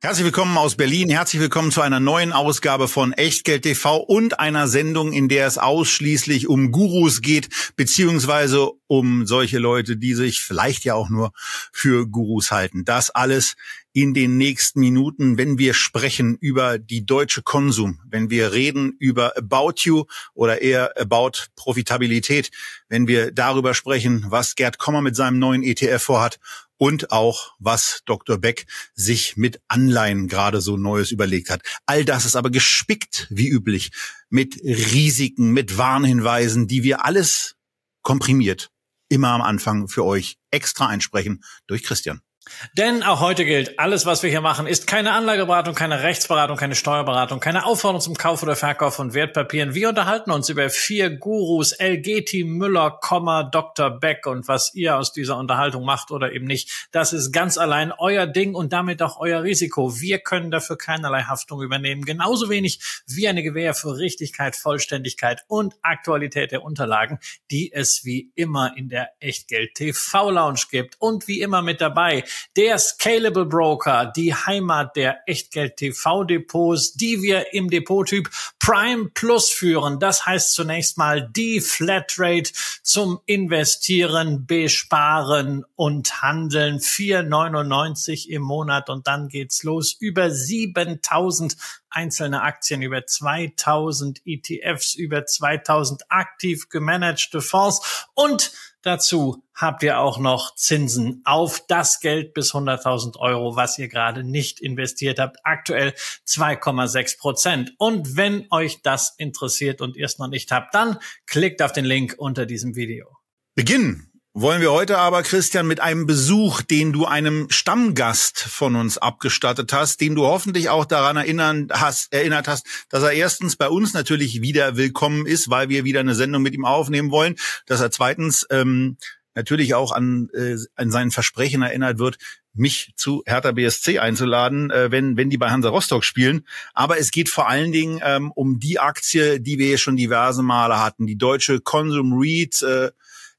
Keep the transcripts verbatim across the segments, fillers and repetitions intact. Herzlich willkommen aus Berlin, herzlich willkommen zu einer neuen Ausgabe von Echtgeld T V und einer Sendung, in der es ausschließlich um Gurus geht, beziehungsweise um solche Leute, die sich vielleicht ja auch nur für Gurus halten. Das alles in den nächsten Minuten, wenn wir sprechen über die Deutsche Konsum, wenn wir reden über About You oder eher About Profitabilität, wenn wir darüber sprechen, was Gerd Kommer mit seinem neuen E T F vorhat. Und auch, was Doktor Beck sich mit Anleihen gerade so Neues überlegt hat. All das ist aber gespickt, wie üblich, mit Risiken, mit Warnhinweisen, die wir alles komprimiert immer am Anfang für euch extra einsprechen durch Christian. Denn auch heute gilt, alles, was wir hier machen, ist keine Anlageberatung, keine Rechtsberatung, keine Steuerberatung, keine Aufforderung zum Kauf oder Verkauf von Wertpapieren. Wir unterhalten uns über vier Gurus, Elgeti, Müller, Kommer, Doktor Beck, und was ihr aus dieser Unterhaltung macht oder eben nicht, das ist ganz allein euer Ding und damit auch euer Risiko. Wir können dafür keinerlei Haftung übernehmen, genauso wenig wie eine Gewähr für Richtigkeit, Vollständigkeit und Aktualität der Unterlagen, die es wie immer in der Echtgeld-T V-Lounge gibt. Und wie immer mit dabei der Scalable Broker, die Heimat der Echtgeld-T V-Depots, die wir im Depottyp Prime Plus führen. Das heißt zunächst mal die Flatrate zum Investieren, Besparen und Handeln. vier neunundneunzig im Monat und dann geht's los. Über siebentausend einzelne Aktien, über zweitausend E T Fs, über zweitausend aktiv gemanagte Fonds und dazu habt ihr auch noch Zinsen auf das Geld bis hunderttausend Euro, was ihr gerade nicht investiert habt. Aktuell zwei Komma sechs Prozent. Und wenn euch das interessiert und ihr es noch nicht habt, dann klickt auf den Link unter diesem Video. Beginnen wollen wir heute aber, Christian, mit einem Besuch, den du einem Stammgast von uns abgestattet hast, den du hoffentlich auch daran erinnern hast, erinnert hast, dass er erstens bei uns natürlich wieder willkommen ist, weil wir wieder eine Sendung mit ihm aufnehmen wollen, dass er zweitens ähm, natürlich auch an, äh, an seinen Versprechen erinnert wird, mich zu Hertha B S C einzuladen, äh, wenn wenn die bei Hansa Rostock spielen. Aber es geht vor allen Dingen ähm, um die Aktie, die wir hier schon diverse Male hatten, die Deutsche Konsum REIT. äh,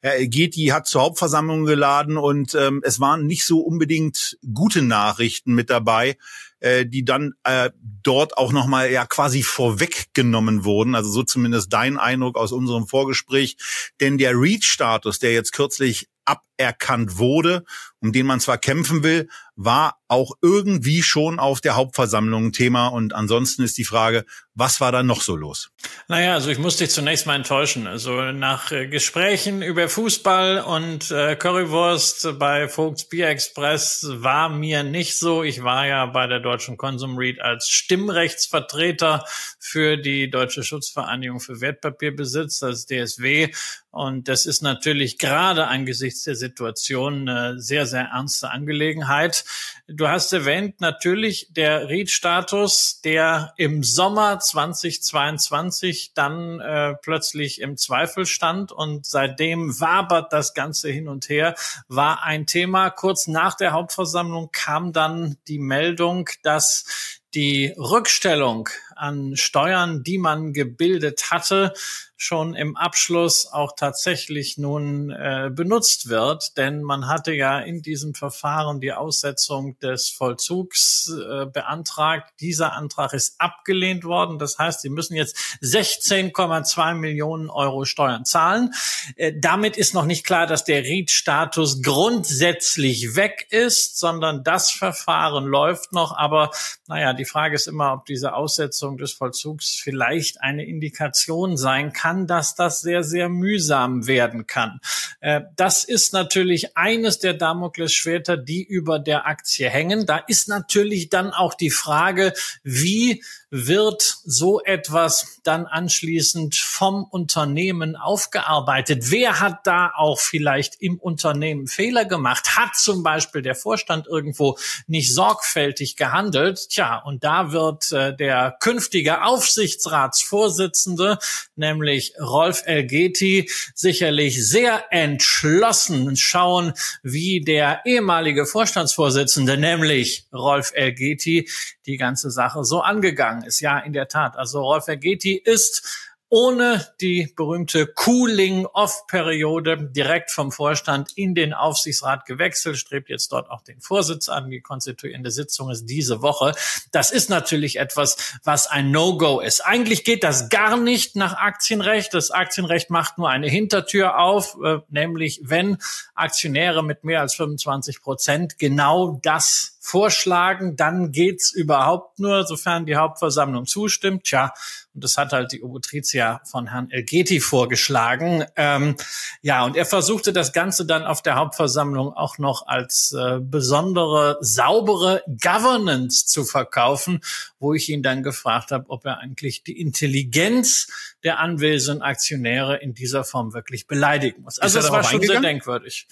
Herr Elgeti hat zur Hauptversammlung geladen und ähm, es waren nicht so unbedingt gute Nachrichten mit dabei, äh, die dann äh, dort auch nochmal ja quasi vorweggenommen wurden. Also so zumindest dein Eindruck aus unserem Vorgespräch. Denn der REIT-Status, der jetzt kürzlich aberkannt wurde, um den man zwar kämpfen will, war auch irgendwie schon auf der Hauptversammlung Thema. Und ansonsten ist die Frage, was war da noch so los? Naja, also ich muss dich zunächst mal enttäuschen. Also nach äh, Gesprächen über Fußball und äh, Currywurst bei Volksbier Express war mir nicht so. Ich war ja bei der Deutschen Konsum REIT als Stimmrechtsvertreter für die Deutsche Schutzvereinigung für Wertpapierbesitz, das D S W. Und das ist natürlich gerade angesichts der Situation eine sehr, sehr ernste Angelegenheit. Du hast erwähnt, natürlich der REIT-Status, der im Sommer zweitausendzweiundzwanzig dann äh, plötzlich im Zweifel stand und seitdem wabert das Ganze hin und her, war ein Thema. Kurz nach der Hauptversammlung kam dann die Meldung, dass die Rückstellung an Steuern, die man gebildet hatte, schon im Abschluss auch tatsächlich nun äh, benutzt wird. Denn man hatte ja in diesem Verfahren die Aussetzung des Vollzugs äh, beantragt. Dieser Antrag ist abgelehnt worden. Das heißt, sie müssen jetzt sechzehn Komma zwei Millionen Euro Steuern zahlen. Äh, damit ist noch nicht klar, dass der REIT-Status grundsätzlich weg ist, sondern das Verfahren läuft noch. Aber naja, die Frage ist immer, ob diese Aussetzung des Vollzugs vielleicht eine Indikation sein kann, dass das sehr, sehr mühsam werden kann. Äh, das ist natürlich eines der Damoklesschwerter, die über der Aktie hängen. Da ist natürlich dann auch die Frage, wie wird so etwas dann anschließend vom Unternehmen aufgearbeitet? Wer hat da auch vielleicht im Unternehmen Fehler gemacht? Hat zum Beispiel der Vorstand irgendwo nicht sorgfältig gehandelt? Tja, und da wird äh, der künftige Aufsichtsratsvorsitzende, nämlich Rolf Elgeti, sicherlich sehr entschlossen schauen, wie der ehemalige Vorstandsvorsitzende, nämlich Rolf Elgeti, die ganze Sache so angegangen ist. Ja, in der Tat. Also Rolf Elgeti ist ohne die berühmte Cooling-Off-Periode direkt vom Vorstand in den Aufsichtsrat gewechselt, strebt jetzt dort auch den Vorsitz an. Die konstituierende Sitzung ist diese Woche. Das ist natürlich etwas, was ein No-Go ist. Eigentlich geht das gar nicht nach Aktienrecht. Das Aktienrecht macht nur eine Hintertür auf, äh, nämlich wenn Aktionäre mit mehr als fünfundzwanzig Prozent genau das vorschlagen, dann geht's überhaupt nur, sofern die Hauptversammlung zustimmt. Tja, und das hat halt die Obotritia von Herrn Elgeti vorgeschlagen. Ähm, ja, und er versuchte das Ganze dann auf der Hauptversammlung auch noch als äh, besondere, saubere Governance zu verkaufen, wo ich ihn dann gefragt habe, ob er eigentlich die Intelligenz der anwesenden Aktionäre in dieser Form wirklich beleidigen muss. Also es war schon sehr denkwürdig.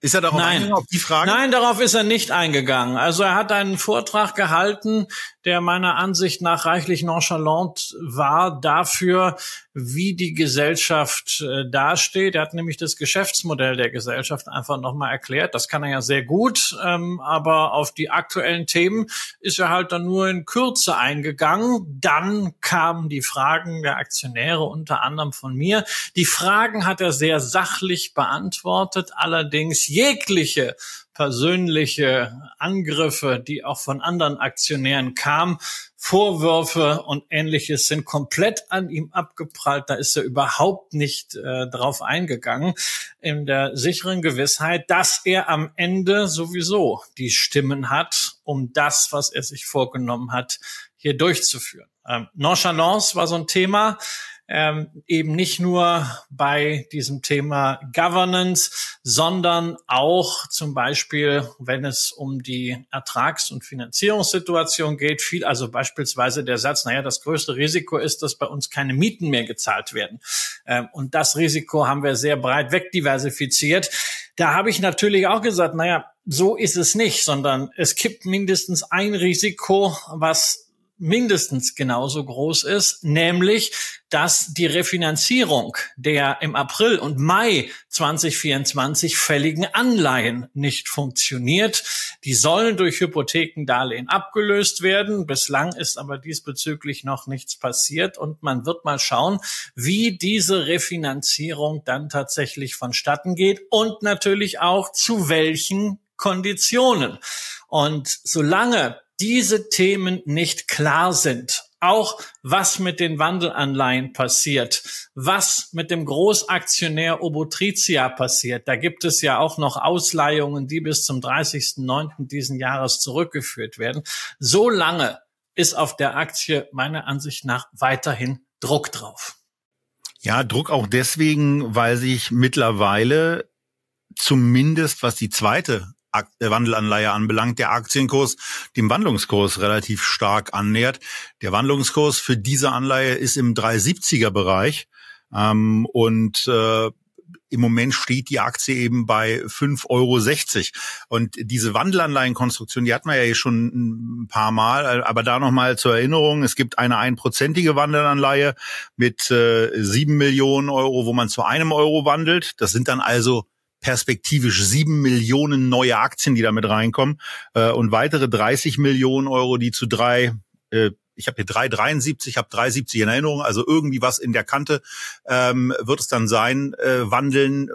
Ist er darauf Nein. eingegangen, auf die Frage? Nein, darauf ist er nicht eingegangen. Also er hat einen Vortrag gehalten, der meiner Ansicht nach reichlich nonchalant war dafür, wie die Gesellschaft äh, dasteht. Er hat nämlich das Geschäftsmodell der Gesellschaft einfach nochmal erklärt. Das kann er ja sehr gut, ähm, aber auf die aktuellen Themen ist er halt dann nur in Kürze eingegangen. Dann kamen die Fragen der Aktionäre, unter anderem von mir. Die Fragen hat er sehr sachlich beantwortet, allerdings jegliche persönliche Angriffe, die auch von anderen Aktionären kamen, Vorwürfe und Ähnliches sind komplett an ihm abgeprallt. Da ist er überhaupt nicht äh, drauf eingegangen, in der sicheren Gewissheit, dass er am Ende sowieso die Stimmen hat, um das, was er sich vorgenommen hat, hier durchzuführen. Ähm, Nonchalance war so ein Thema. Ähm, eben nicht nur bei diesem Thema Governance, sondern auch zum Beispiel, wenn es um die Ertrags- und Finanzierungssituation geht, viel, also beispielsweise der Satz, naja, das größte Risiko ist, dass bei uns keine Mieten mehr gezahlt werden. Ähm, und das Risiko haben wir sehr breit wegdiversifiziert. Da habe ich natürlich auch gesagt, naja, so ist es nicht, sondern es gibt mindestens ein Risiko, was mindestens genauso groß ist, nämlich, dass die Refinanzierung der im April und Mai zwanzig vierundzwanzig fälligen Anleihen nicht funktioniert. Die sollen durch Hypothekendarlehen abgelöst werden. Bislang ist aber diesbezüglich noch nichts passiert und man wird mal schauen, wie diese Refinanzierung dann tatsächlich vonstatten geht und natürlich auch zu welchen Konditionen. Und solange diese Themen nicht klar sind, auch was mit den Wandelanleihen passiert, was mit dem Großaktionär Obotritia passiert. Da gibt es ja auch noch Ausleihungen, die bis zum dreißigsten neunten diesen Jahres zurückgeführt werden. So lange ist auf der Aktie meiner Ansicht nach weiterhin Druck drauf. Ja, Druck auch deswegen, weil sich mittlerweile zumindest, was die zweite Wandelanleihe anbelangt, der Aktienkurs dem Wandlungskurs relativ stark annähert. Der Wandlungskurs für diese Anleihe ist im drei siebziger Bereich ähm, und äh, im Moment steht die Aktie eben bei fünf Euro sechzig. Und diese Wandelanleihenkonstruktion, die hatten wir ja schon ein paar Mal, aber da nochmal zur Erinnerung, es gibt eine einprozentige Wandelanleihe mit äh, sieben Millionen Euro, wo man zu einem Euro wandelt. Das sind dann also perspektivisch sieben Millionen neue Aktien, die damit reinkommen, äh, und weitere dreißig Millionen Euro, die zu drei, äh, ich habe hier drei Komma sieben drei, habe drei Komma siebzig in Erinnerung, also irgendwie was in der Kante ähm, wird es dann sein, äh, wandeln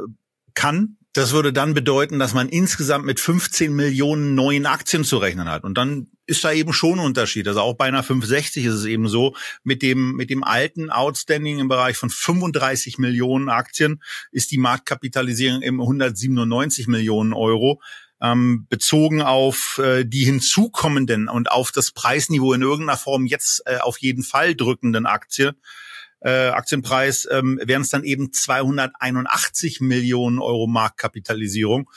kann. Das würde dann bedeuten, dass man insgesamt mit fünfzehn Millionen neuen Aktien zu rechnen hat. Und dann ist da eben schon ein Unterschied. Also auch bei einer fünf sechzig ist es eben so, mit dem mit dem alten Outstanding im Bereich von fünfunddreißig Millionen Aktien ist die Marktkapitalisierung eben hundertsiebenundneunzig Millionen Euro. Ähm, bezogen auf äh, die hinzukommenden und auf das Preisniveau in irgendeiner Form jetzt äh, auf jeden Fall drückenden Aktie. Äh, Aktienpreis, ähm, wären es dann eben zweihunderteinundachtzig Millionen Euro Marktkapitalisierung.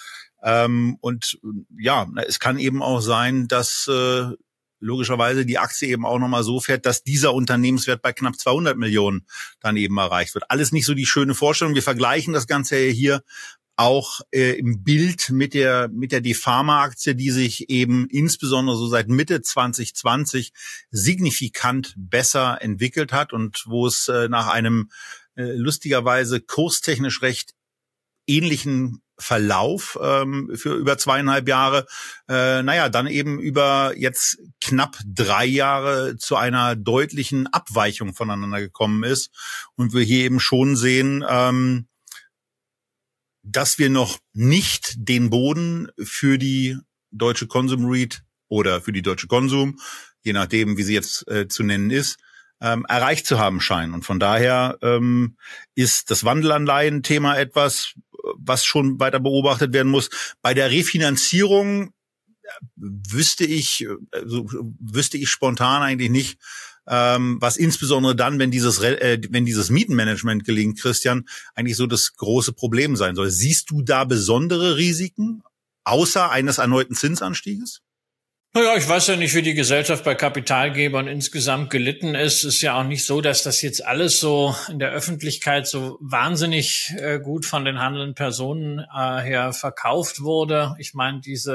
Ähm, und ja, es kann eben auch sein, dass äh, logischerweise die Aktie eben auch nochmal so fährt, dass dieser Unternehmenswert bei knapp zweihundert Millionen dann eben erreicht wird. Alles nicht so die schöne Vorstellung. Wir vergleichen das Ganze hier auch äh, im Bild mit der mit der Defama-Aktie, die sich eben insbesondere so seit Mitte zwanzig zwanzig signifikant besser entwickelt hat und wo es äh, nach einem äh, lustigerweise kurstechnisch recht ähnlichen Verlauf ähm, für über zweieinhalb Jahre, äh, naja, dann eben über jetzt knapp drei Jahre zu einer deutlichen Abweichung voneinander gekommen ist. Und wir hier eben schon sehen, ähm, dass wir noch nicht den Boden für die Deutsche Konsum REIT oder für die Deutsche Konsum, je nachdem, wie sie jetzt äh, zu nennen ist, ähm, erreicht zu haben scheinen. Und von daher ähm, ist das Wandelanleihen-Thema etwas, was schon weiter beobachtet werden muss. Bei der Refinanzierung wüsste ich, also wüsste ich spontan eigentlich nicht, ähm, was insbesondere dann, wenn dieses, äh, wenn dieses Mietenmanagement gelingt, Christian, eigentlich so das große Problem sein soll. Siehst du da besondere Risiken außer eines erneuten Zinsanstieges? Naja, ich weiß ja nicht, wie die Gesellschaft bei Kapitalgebern insgesamt gelitten ist. Ist ja auch nicht so, dass das jetzt alles so in der Öffentlichkeit so wahnsinnig äh, gut von den handelnden Personen äh, her verkauft wurde. Ich meine, diese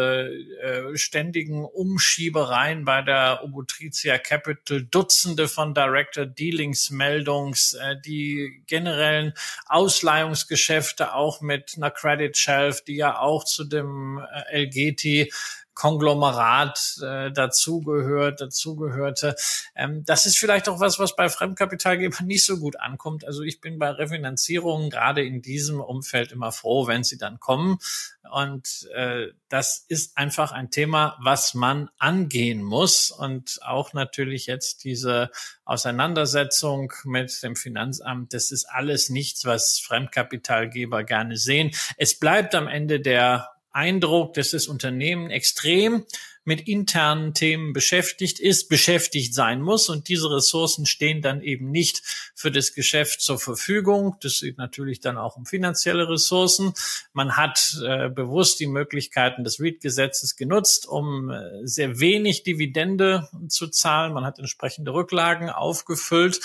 äh, ständigen Umschiebereien bei der Obotritia Capital, Dutzende von Director Dealings Meldungs, äh, die generellen Ausleihungsgeschäfte auch mit einer Credit Shelf, die ja auch zu dem äh, L G T Konglomerat äh, dazugehört, dazugehörte. Ähm, das ist vielleicht auch was, was bei Fremdkapitalgebern nicht so gut ankommt. Also ich bin bei Refinanzierungen gerade in diesem Umfeld immer froh, wenn sie dann kommen. Und äh, das ist einfach ein Thema, was man angehen muss. Und auch natürlich jetzt diese Auseinandersetzung mit dem Finanzamt, das ist alles nichts, was Fremdkapitalgeber gerne sehen. Es bleibt am Ende der Eindruck, dass das Unternehmen extrem mit internen Themen beschäftigt ist, beschäftigt sein muss und diese Ressourcen stehen dann eben nicht für das Geschäft zur Verfügung. Das geht natürlich dann auch um finanzielle Ressourcen. Man hat äh, bewusst die Möglichkeiten des REIT-Gesetzes genutzt, um äh, sehr wenig Dividende zu zahlen. Man hat entsprechende Rücklagen aufgefüllt.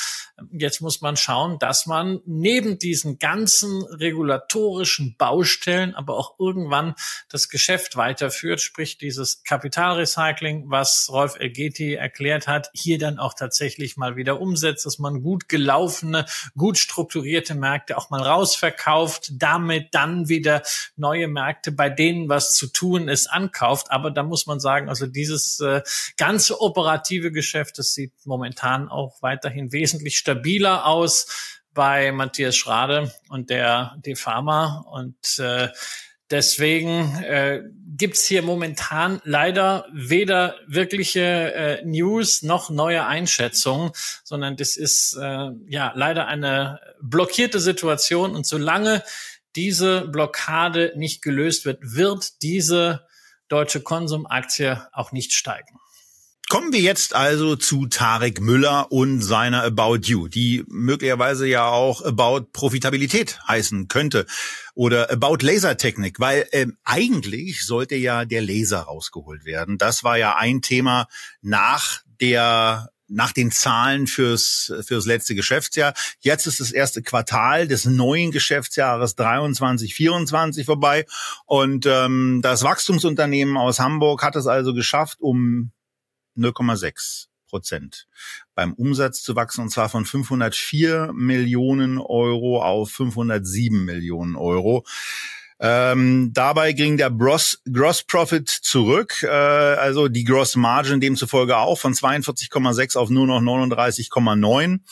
Jetzt muss man schauen, dass man neben diesen ganzen regulatorischen Baustellen aber auch irgendwann das Geschäft weiterführt, sprich dieses Kapital Recycling, was Rolf Elgeti erklärt hat, hier dann auch tatsächlich mal wieder umsetzt, dass man gut gelaufene, gut strukturierte Märkte auch mal rausverkauft, damit dann wieder neue Märkte, bei denen was zu tun ist, ankauft. Aber da muss man sagen, also dieses äh, ganze operative Geschäft, das sieht momentan auch weiterhin wesentlich stabiler aus bei Matthias Schrade und der Defama und äh, Deswegen äh, gibt's hier momentan leider weder wirkliche äh, News noch neue Einschätzungen, sondern das ist äh, ja leider eine blockierte Situation. Und solange diese Blockade nicht gelöst wird, wird diese Deutsche Konsumaktie auch nicht steigen. Kommen wir jetzt also zu Tarek Müller und seiner About You, die möglicherweise ja auch About Profitabilität heißen könnte oder About Lasertechnik, weil ähm, eigentlich sollte ja der Laser rausgeholt werden. Das war ja ein Thema nach der nach den Zahlen fürs fürs letzte Geschäftsjahr. Jetzt ist das erste Quartal des neuen Geschäftsjahres dreiundzwanzig vierundzwanzig vorbei und ähm, das Wachstumsunternehmen aus Hamburg hat es also geschafft, um null Komma sechs Prozent beim Umsatz zu wachsen, und zwar von fünfhundertvier Millionen Euro auf fünfhundertsieben Millionen Euro. Ähm, dabei ging der Gross, Gross Profit zurück, äh, also die Gross Margin demzufolge auch von zweiundvierzig Komma sechs auf nur noch neununddreißig Komma neun.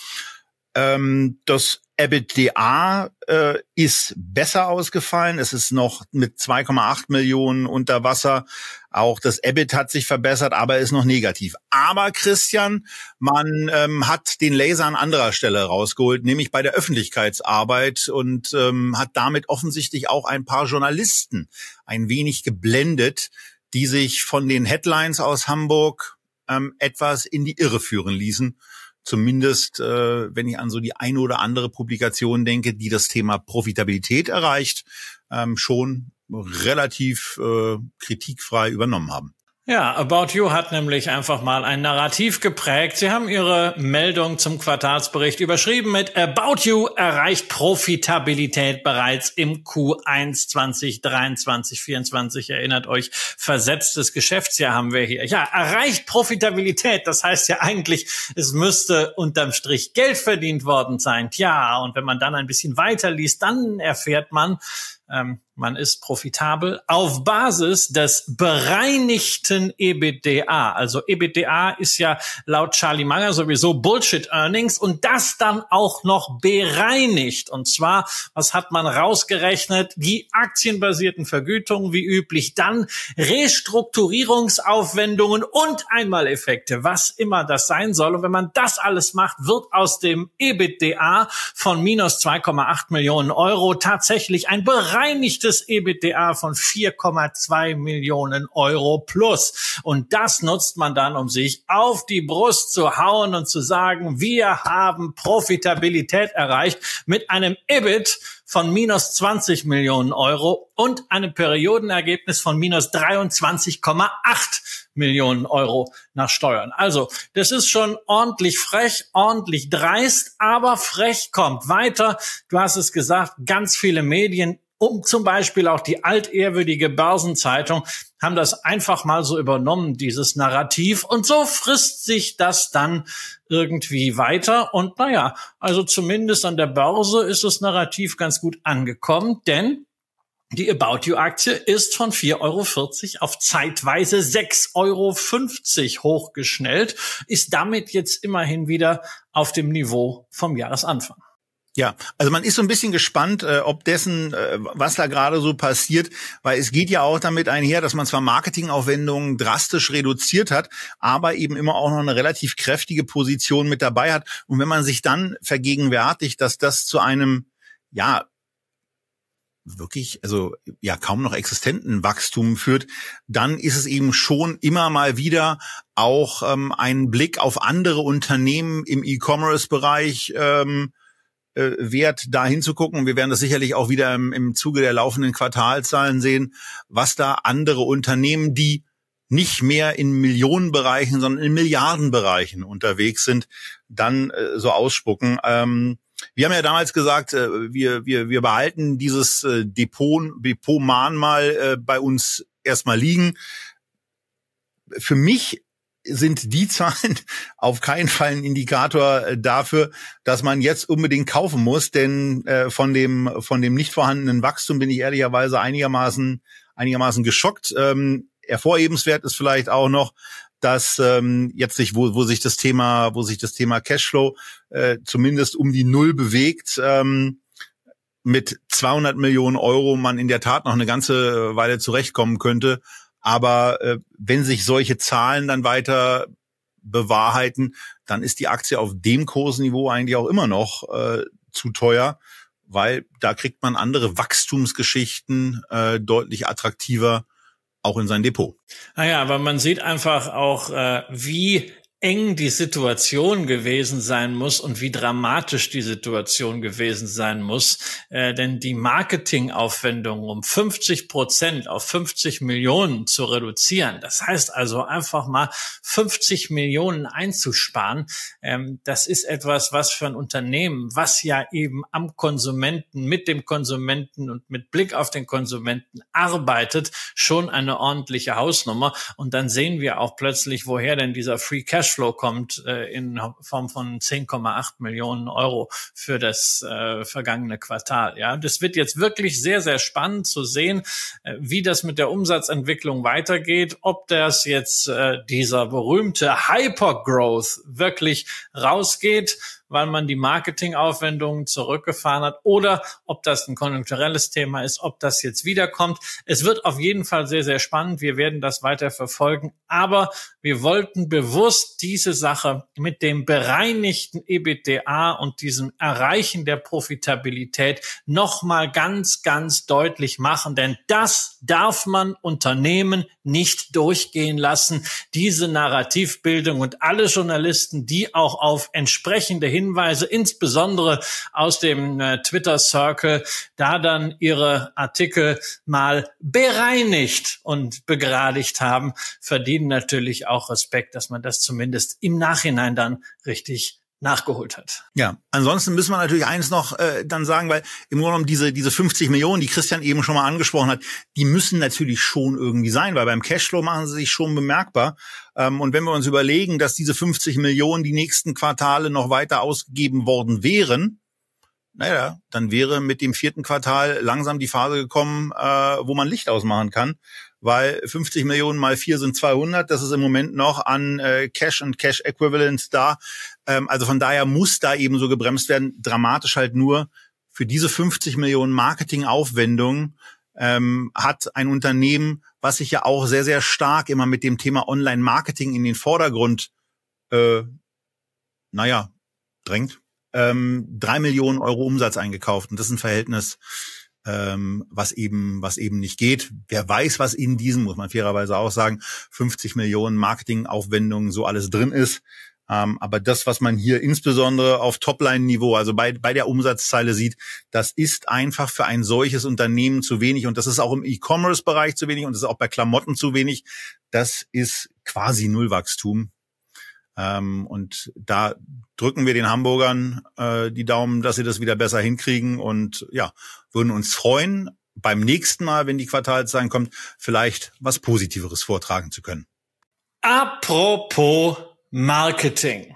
Ähm, das EBITDA äh, ist besser ausgefallen. Es ist noch mit zwei Komma acht Millionen unter Wasser. Auch das E B I T hat sich verbessert, aber ist noch negativ. Aber Christian, man ähm, hat den Laser an anderer Stelle rausgeholt, nämlich bei der Öffentlichkeitsarbeit und ähm, hat damit offensichtlich auch ein paar Journalisten ein wenig geblendet, die sich von den Headlines aus Hamburg ähm, etwas in die Irre führen ließen. Zumindest, äh, wenn ich an so die eine oder andere Publikation denke, die das Thema Profitabilität erreicht, ähm, schon relativ äh, kritikfrei übernommen haben. Ja, About You hat nämlich einfach mal ein Narrativ geprägt. Sie haben Ihre Meldung zum Quartalsbericht überschrieben mit About You erreicht Profitabilität bereits im Q eins zwanzig dreiundzwanzig vierundzwanzig. Erinnert euch, versetztes Geschäftsjahr haben wir hier. Ja, erreicht Profitabilität, das heißt ja eigentlich, es müsste unterm Strich Geld verdient worden sein. Tja, und wenn man dann ein bisschen weiterliest, dann erfährt man, ähm, man ist profitabel auf Basis des bereinigten EBITDA. Also EBITDA ist ja laut Charlie Munger sowieso Bullshit-Earnings und das dann auch noch bereinigt. Und zwar, was hat man rausgerechnet? Die aktienbasierten Vergütungen, wie üblich, dann Restrukturierungsaufwendungen und Einmaleffekte, was immer das sein soll. Und wenn man das alles macht, wird aus dem EBITDA von minus zwei Komma acht Millionen Euro tatsächlich ein bereinigtes das EBITDA von vier Komma zwei Millionen Euro plus. Und das nutzt man dann, um sich auf die Brust zu hauen und zu sagen, wir haben Profitabilität erreicht mit einem E B I T von minus zwanzig Millionen Euro und einem Periodenergebnis von minus dreiundzwanzig Komma acht Millionen Euro nach Steuern. Also, das ist schon ordentlich frech, ordentlich dreist, aber frech kommt weiter. Du hast es gesagt, ganz viele Medien, um zum Beispiel auch die altehrwürdige Börsenzeitung, haben das einfach mal so übernommen, dieses Narrativ. Und so frisst sich das dann irgendwie weiter. Und naja, also zumindest an der Börse ist das Narrativ ganz gut angekommen, denn die About You-Aktie ist von vier Euro vierzig auf zeitweise sechs Euro fünfzig hochgeschnellt, ist damit jetzt immerhin wieder auf dem Niveau vom Jahresanfang. Ja, also man ist so ein bisschen gespannt, äh, ob dessen, äh, was da gerade so passiert, weil es geht ja auch damit einher, dass man zwar Marketingaufwendungen drastisch reduziert hat, aber eben immer auch noch eine relativ kräftige Position mit dabei hat. Und wenn man sich dann vergegenwärtigt, dass das zu einem, ja, wirklich, also ja kaum noch existenten Wachstum führt, dann ist es eben schon immer mal wieder auch ähm, ein Blick auf andere Unternehmen im E-Commerce-Bereich, ähm, wert, da hinzugucken. Wir werden das sicherlich auch wieder im, im Zuge der laufenden Quartalzahlen sehen, was da andere Unternehmen, die nicht mehr in Millionenbereichen, sondern in Milliardenbereichen unterwegs sind, dann äh, so ausspucken. Ähm, wir haben ja damals gesagt, äh, wir wir wir behalten dieses äh, Depot, Depot-Mahnmal äh, bei uns erstmal liegen. Für mich sind die Zahlen auf keinen Fall ein Indikator dafür, dass man jetzt unbedingt kaufen muss, denn äh, von dem von dem nicht vorhandenen Wachstum bin ich ehrlicherweise einigermaßen einigermaßen geschockt. Ähm, hervorhebenswert ist vielleicht auch noch, dass ähm, jetzt sich wo wo sich das Thema wo sich das Thema Cashflow äh, zumindest um die Null bewegt. Ähm, mit zweihundert Millionen Euro man in der Tat noch eine ganze Weile zurechtkommen könnte. Aber äh, wenn sich solche Zahlen dann weiter bewahrheiten, dann ist die Aktie auf dem Kursniveau eigentlich auch immer noch äh, zu teuer, weil da kriegt man andere Wachstumsgeschichten äh, deutlich attraktiver auch in sein Depot. Naja, aber man sieht einfach auch, äh, wie eng die Situation gewesen sein muss und wie dramatisch die Situation gewesen sein muss. Äh, denn die Marketingaufwendungen um fünfzig Prozent auf fünfzig Millionen zu reduzieren, das heißt also einfach mal fünfzig Millionen einzusparen, ähm, das ist etwas, was für ein Unternehmen, was ja eben am Konsumenten, mit dem Konsumenten und mit Blick auf den Konsumenten arbeitet, schon eine ordentliche Hausnummer. Und dann sehen wir auch plötzlich, woher denn dieser Free Cash Cashflow kommt äh, in Form von zehn Komma acht Millionen Euro für das äh, vergangene Quartal. Ja, das wird jetzt wirklich sehr, sehr spannend zu sehen, äh, wie das mit der Umsatzentwicklung weitergeht, ob das jetzt äh, dieser berühmte Hypergrowth wirklich rausgeht, weil man die Marketingaufwendungen zurückgefahren hat, oder ob das ein konjunkturelles Thema ist, ob das jetzt wiederkommt. Es wird auf jeden Fall sehr, sehr spannend. Wir werden das weiter verfolgen. Aber wir wollten bewusst diese Sache mit dem bereinigten EBITDA und diesem Erreichen der Profitabilität nochmal ganz, ganz deutlich machen. Denn das darf man Unternehmen nicht durchgehen lassen. Diese Narrativbildung und alle Journalisten, die auch auf entsprechende Hinweise Hinweise, insbesondere aus dem äh, Twitter-Circle, da dann ihre Artikel mal bereinigt und begradigt haben, verdienen natürlich auch Respekt, dass man das zumindest im Nachhinein dann richtig nachgeholt hat. Ja, ansonsten müssen wir natürlich eins noch äh, dann sagen, weil im Grunde genommen diese diese fünfzig Millionen, die Christian eben schon mal angesprochen hat, die müssen natürlich schon irgendwie sein, weil beim Cashflow machen sie sich schon bemerkbar. Ähm, und wenn wir uns überlegen, dass diese fünfzig Millionen die nächsten Quartale noch weiter ausgegeben worden wären, naja, dann wäre mit dem vierten Quartal langsam die Phase gekommen, äh, wo man Licht ausmachen kann, weil fünfzig Millionen mal vier sind zweihundert, das ist im Moment noch an äh, Cash und Cash Equivalents da. Ähm, also von daher muss da eben so gebremst werden. Dramatisch halt nur, für diese fünfzig Millionen Marketingaufwendung ähm, hat ein Unternehmen, was sich ja auch sehr, sehr stark immer mit dem Thema Online-Marketing in den Vordergrund, äh, naja, drängt, ähm, drei Millionen Euro Umsatz eingekauft. Und das ist ein Verhältnis, ähm, was eben, was eben nicht geht. Wer weiß, was in diesem, muss man fairerweise auch sagen, fünfzig Millionen Marketingaufwendungen so alles drin ist. Ähm, aber das, was man hier insbesondere auf Topline-Niveau, also bei, bei der Umsatzzeile sieht, das ist einfach für ein solches Unternehmen zu wenig. Und das ist auch im E-Commerce-Bereich zu wenig und das ist auch bei Klamotten zu wenig. Das ist quasi Nullwachstum. Ähm, und da drücken wir den Hamburgern äh, die Daumen, dass sie das wieder besser hinkriegen und ja, würden uns freuen, beim nächsten Mal, wenn die Quartalszahlen kommt, vielleicht was Positiveres vortragen zu können. Apropos Marketing.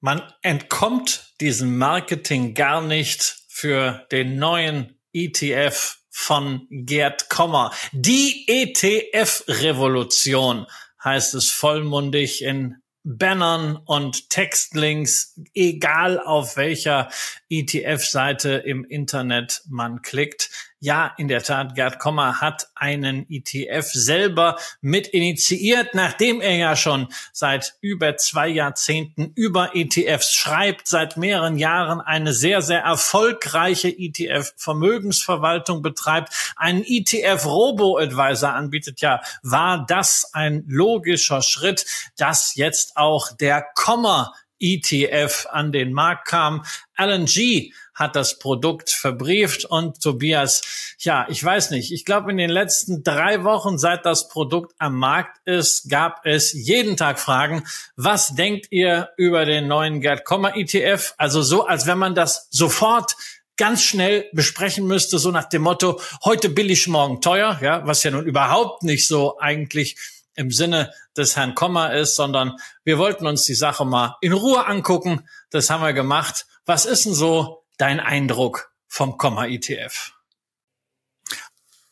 Man entkommt diesem Marketing gar nicht für den neuen E T F von Gerd Kommer. Die E T F-Revolution heißt es vollmundig in Bannern und Textlinks, egal auf welcher E T F-Seite im Internet man klickt. Ja, in der Tat, Gerd Kommer hat einen E T F selber mit initiiert, nachdem er ja schon seit über zwei Jahrzehnten über E T Fs schreibt, seit mehreren Jahren eine sehr, sehr erfolgreiche E T F-Vermögensverwaltung betreibt, einen E T F-Robo-Advisor anbietet. Ja, war das ein logischer Schritt, dass jetzt auch der Kommer E T F an den Markt kam. L N G hat das Produkt verbrieft und Tobias, ja, ich weiß nicht, ich glaube in den letzten drei Wochen, seit das Produkt am Markt ist, gab es jeden Tag Fragen. Was denkt ihr über den neuen Gerd Kommer E T F? Also so, als wenn man das sofort ganz schnell besprechen müsste, so nach dem Motto, heute billig, morgen teuer, ja, was ja nun überhaupt nicht so eigentlich im Sinne des Herrn Kommer ist, sondern wir wollten uns die Sache mal in Ruhe angucken. Das haben wir gemacht. Was ist denn so dein Eindruck vom Kommer E T F?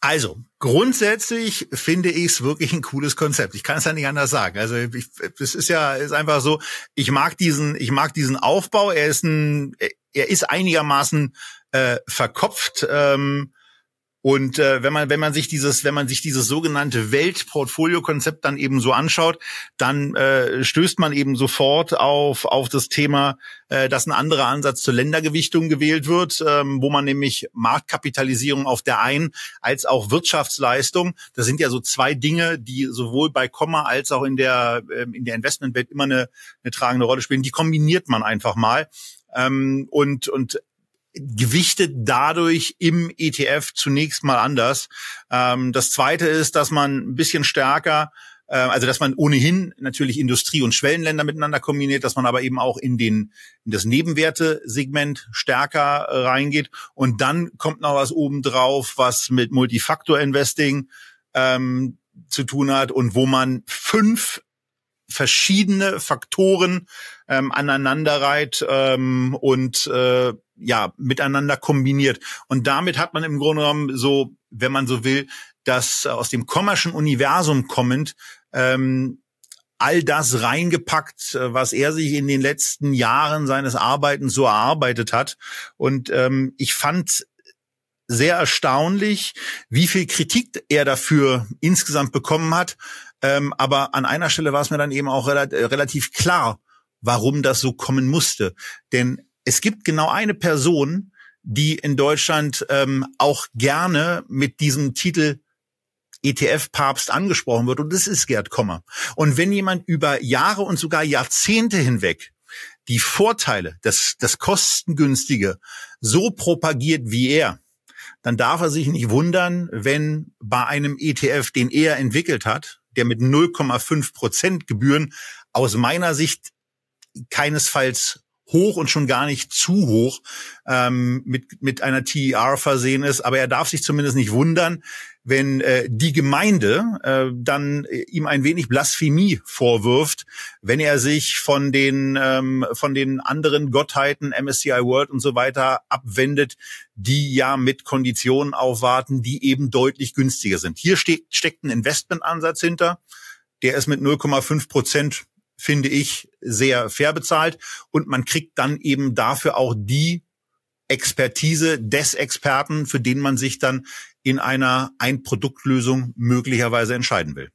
Also, grundsätzlich finde ich es wirklich ein cooles Konzept. Ich kann es ja nicht anders sagen. Also, ich, es ist ja ist einfach so, ich mag diesen, ich mag diesen Aufbau. Er ist ein, er ist einigermaßen äh, verkopft. Ähm, Und äh, wenn man wenn man sich dieses wenn man sich dieses sogenannte Weltportfolio-Konzept dann eben so anschaut, dann äh, stößt man eben sofort auf auf das Thema, äh, dass ein anderer Ansatz zur Ländergewichtung gewählt wird, ähm, wo man nämlich Marktkapitalisierung auf der einen als auch Wirtschaftsleistung, das sind ja so zwei Dinge, die sowohl bei Kommer als auch in der äh, in der Investmentwelt immer eine eine tragende Rolle spielen. Die kombiniert man einfach mal ähm, und und gewichtet dadurch im E T F zunächst mal anders. Ähm, das Zweite ist, dass man ein bisschen stärker, äh, also dass man ohnehin natürlich Industrie- und Schwellenländer miteinander kombiniert, dass man aber eben auch in den in das Nebenwertesegment stärker äh, reingeht. Und dann kommt noch was obendrauf, was mit Multifaktor-Investing ähm, zu tun hat und wo man fünf verschiedene Faktoren ähm, aneinander reiht ähm, und äh, ja miteinander kombiniert. Und damit hat man im Grunde genommen so, wenn man so will, das aus dem kommerschen Universum kommend ähm, all das reingepackt, was er sich in den letzten Jahren seines Arbeitens so erarbeitet hat. Und ähm, ich fand sehr erstaunlich, wie viel Kritik er dafür insgesamt bekommen hat. Ähm, aber an einer Stelle war es mir dann eben auch rel- relativ klar, warum das so kommen musste. Denn es gibt genau eine Person, die in Deutschland ähm, auch gerne mit diesem Titel E T F-Papst angesprochen wird. Und das ist Gerd Kommer. Und wenn jemand über Jahre und sogar Jahrzehnte hinweg die Vorteile, das, das Kostengünstige so propagiert wie er, dann darf er sich nicht wundern, wenn bei einem E T F, den er entwickelt hat, der mit null Komma fünf Prozent Gebühren aus meiner Sicht keinesfalls hoch und schon gar nicht zu hoch ähm, mit mit einer T E R versehen ist. Aber er darf sich zumindest nicht wundern, wenn äh, die Gemeinde äh, dann äh, ihm ein wenig Blasphemie vorwirft, wenn er sich von den ähm, von den anderen Gottheiten, M S C I World und so weiter, abwendet, die ja mit Konditionen aufwarten, die eben deutlich günstiger sind. Hier ste- steckt ein Investmentansatz hinter, der ist mit null Komma fünf Prozent, finde ich, sehr fair bezahlt. Und man kriegt dann eben dafür auch die Expertise des Experten, für den man sich dann in einer Ein-Produkt-Lösung möglicherweise entscheiden will.